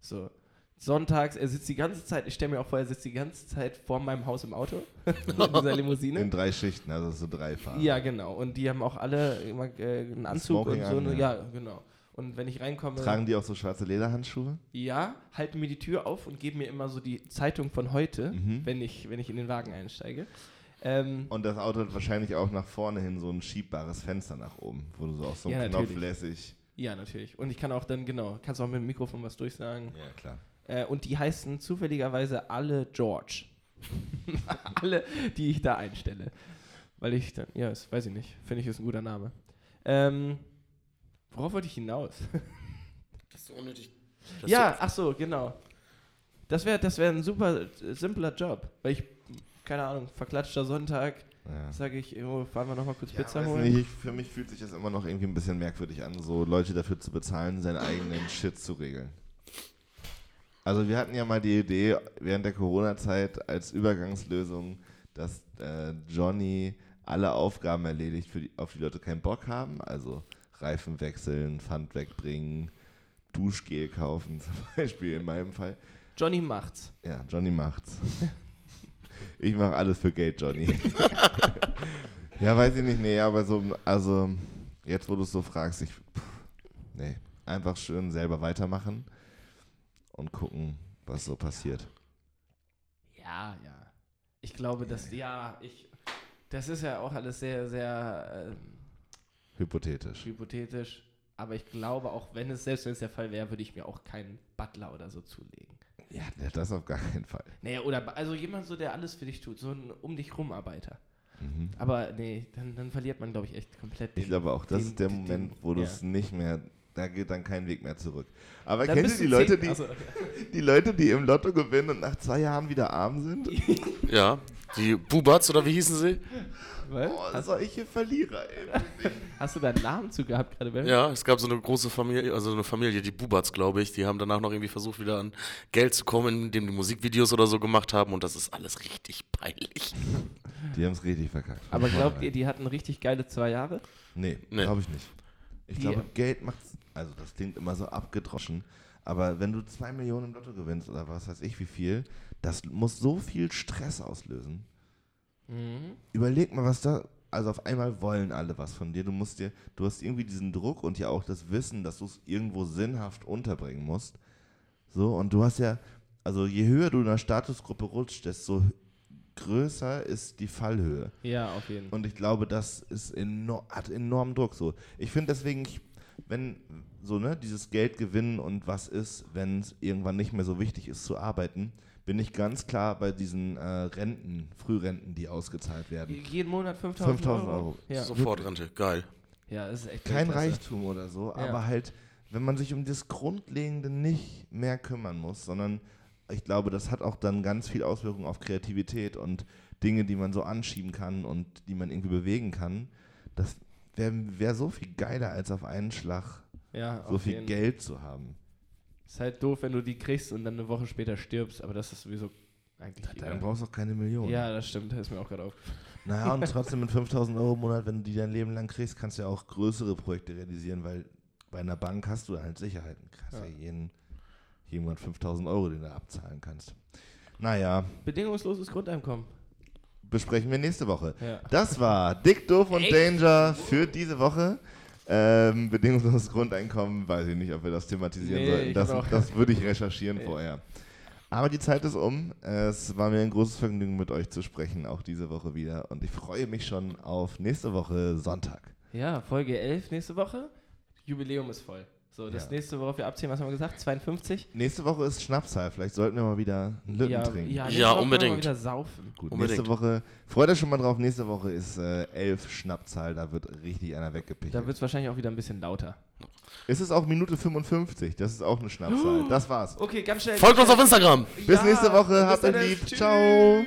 So, sonntags, er sitzt die ganze Zeit, ich stelle mir auch vor, er sitzt die ganze Zeit vor meinem Haus im Auto, in dieser Limousine. In 3 Schichten, also so 3 Fahrer. Ja, genau. Und die haben auch alle immer einen Anzug und so. Ja, genau. Und wenn ich reinkomme... Tragen die auch so schwarze Lederhandschuhe? Ja, halten mir die Tür auf und geben mir immer so die Zeitung von heute, wenn ich in den Wagen einsteige. Und das Auto hat wahrscheinlich auch nach vorne hin so ein schiebbares Fenster nach oben, wo du so auf so einem Knopf lässig... Ja, natürlich. Und ich kann auch dann, kannst auch mit dem Mikrofon was durchsagen. Ja, klar. Und die heißen zufälligerweise alle George. Alle, die ich da einstelle. Weil ich dann, ja, das weiß ich nicht, finde ich, ist ein guter Name. Worauf wollte ich hinaus? Das ist so unnötig. Genau. Das wäre ein super simpler Job. Weil ich, keine Ahnung, verklatschter Sonntag, sage ich, fahren wir nochmal kurz Pizza holen. Für mich fühlt sich das immer noch irgendwie ein bisschen merkwürdig an, so Leute dafür zu bezahlen, seinen eigenen Shit zu regeln. Also wir hatten ja mal die Idee, während der Corona-Zeit als Übergangslösung, dass Johnny alle Aufgaben erledigt, auf die Leute keinen Bock haben, also... Reifen wechseln, Pfand wegbringen, Duschgel kaufen zum Beispiel in meinem Fall. Johnny macht's. Ja, Johnny macht's. Ich mache alles für Geld, Johnny. Ja, weiß ich nicht, aber so, also jetzt, wo du es so fragst, einfach schön selber weitermachen und gucken, was so passiert. Ja. Ich glaube, das ist ja auch alles sehr, sehr... Hypothetisch. Aber ich glaube, auch selbst wenn es der Fall wäre, würde ich mir auch keinen Butler oder so zulegen. Ja, das auf gar keinen Fall. Naja, oder also jemand so, der alles für dich tut, so ein um dich rum Arbeiter. Mhm. Aber dann verliert man, glaube ich, echt komplett den... Ich glaube auch, das ist der Moment, wo du es nicht mehr... Da geht dann kein Weg mehr zurück. Aber dann kennst du die Leute, die im Lotto gewinnen und nach 2 Jahren wieder arm sind? Ja, die Bubatz, oder wie hießen sie? Solche Verlierer, ey. Hast du da einen Namen zu gehabt gerade, Ben? Ja, es gab so eine große Familie, die Bubatz, glaube ich, die haben danach noch irgendwie versucht, wieder an Geld zu kommen, indem die Musikvideos oder so gemacht haben, und das ist alles richtig peinlich. Die haben es richtig verkackt. Aber glaubt ihr, die hatten richtig geile 2 Jahre? Nee. Glaube ich nicht. Ich glaube, Geld macht's, also das klingt immer so abgedroschen, aber wenn du 2 Millionen im Lotto gewinnst oder was weiß ich wie viel, das muss so viel Stress auslösen. Mhm. Überleg mal, was da, also auf einmal wollen alle was von dir, du hast irgendwie diesen Druck und ja auch das Wissen, dass du es irgendwo sinnhaft unterbringen musst, so, und du hast ja, also je höher du in der Statusgruppe rutscht, desto größer ist die Fallhöhe. Ja, auf jeden Fall. Und ich glaube, das ist hat enormen Druck. So. Ich finde deswegen, dieses Geld gewinnen und was ist, wenn es irgendwann nicht mehr so wichtig ist zu arbeiten, bin ich ganz klar bei diesen Frührenten, die ausgezahlt werden. Jeden Monat 5.000 Euro. Ja. Sofortrente, geil. Ja, das ist echt kein Reichtum oder so, aber halt, wenn man sich um das Grundlegende nicht mehr kümmern muss, sondern ich glaube, das hat auch dann ganz viel Auswirkungen auf Kreativität und Dinge, die man so anschieben kann und die man irgendwie bewegen kann. Das wäre so viel geiler, als auf einen Schlag so viel Geld zu haben. Ist halt doof, wenn du die kriegst und dann eine Woche später stirbst, aber das ist sowieso eigentlich egal. Dann brauchst du auch keine Millionen. Ja, das stimmt, das ist mir auch gerade aufgefallen. Naja, und trotzdem mit 5.000 Euro im Monat, wenn du die dein Leben lang kriegst, kannst du ja auch größere Projekte realisieren, weil bei einer Bank hast du halt Sicherheiten. Du hast ja jemand 5.000 Euro, den du abzahlen kannst. Naja. Bedingungsloses Grundeinkommen. Besprechen wir nächste Woche. Ja. Das war Dick, Doof und Danger für diese Woche. Bedingungsloses Grundeinkommen, weiß ich nicht, ob wir das thematisieren sollten. Das würde ich recherchieren vorher. Aber die Zeit ist um. Es war mir ein großes Vergnügen, mit euch zu sprechen, auch diese Woche wieder. Und ich freue mich schon auf nächste Woche Sonntag. Ja, Folge 11 nächste Woche. Jubiläum ist voll. So, das nächste, worauf wir abziehen, was haben wir gesagt? 52? Nächste Woche ist Schnapszahl. Vielleicht sollten wir mal wieder einen Lütten trinken. Ja, unbedingt. Mal wieder saufen. Gut, unbedingt. Nächste Woche, freut euch schon mal drauf, nächste Woche ist 11 Schnappzahl. Da wird richtig einer weggepichelt. Da wird es wahrscheinlich auch wieder ein bisschen lauter. Es ist auch Minute 55. Das ist auch eine Schnappzahl. Das war's. Okay, ganz schnell. Folgt uns auf Instagram. Bis nächste Woche. Habt euch lieb. Tschüss. Ciao.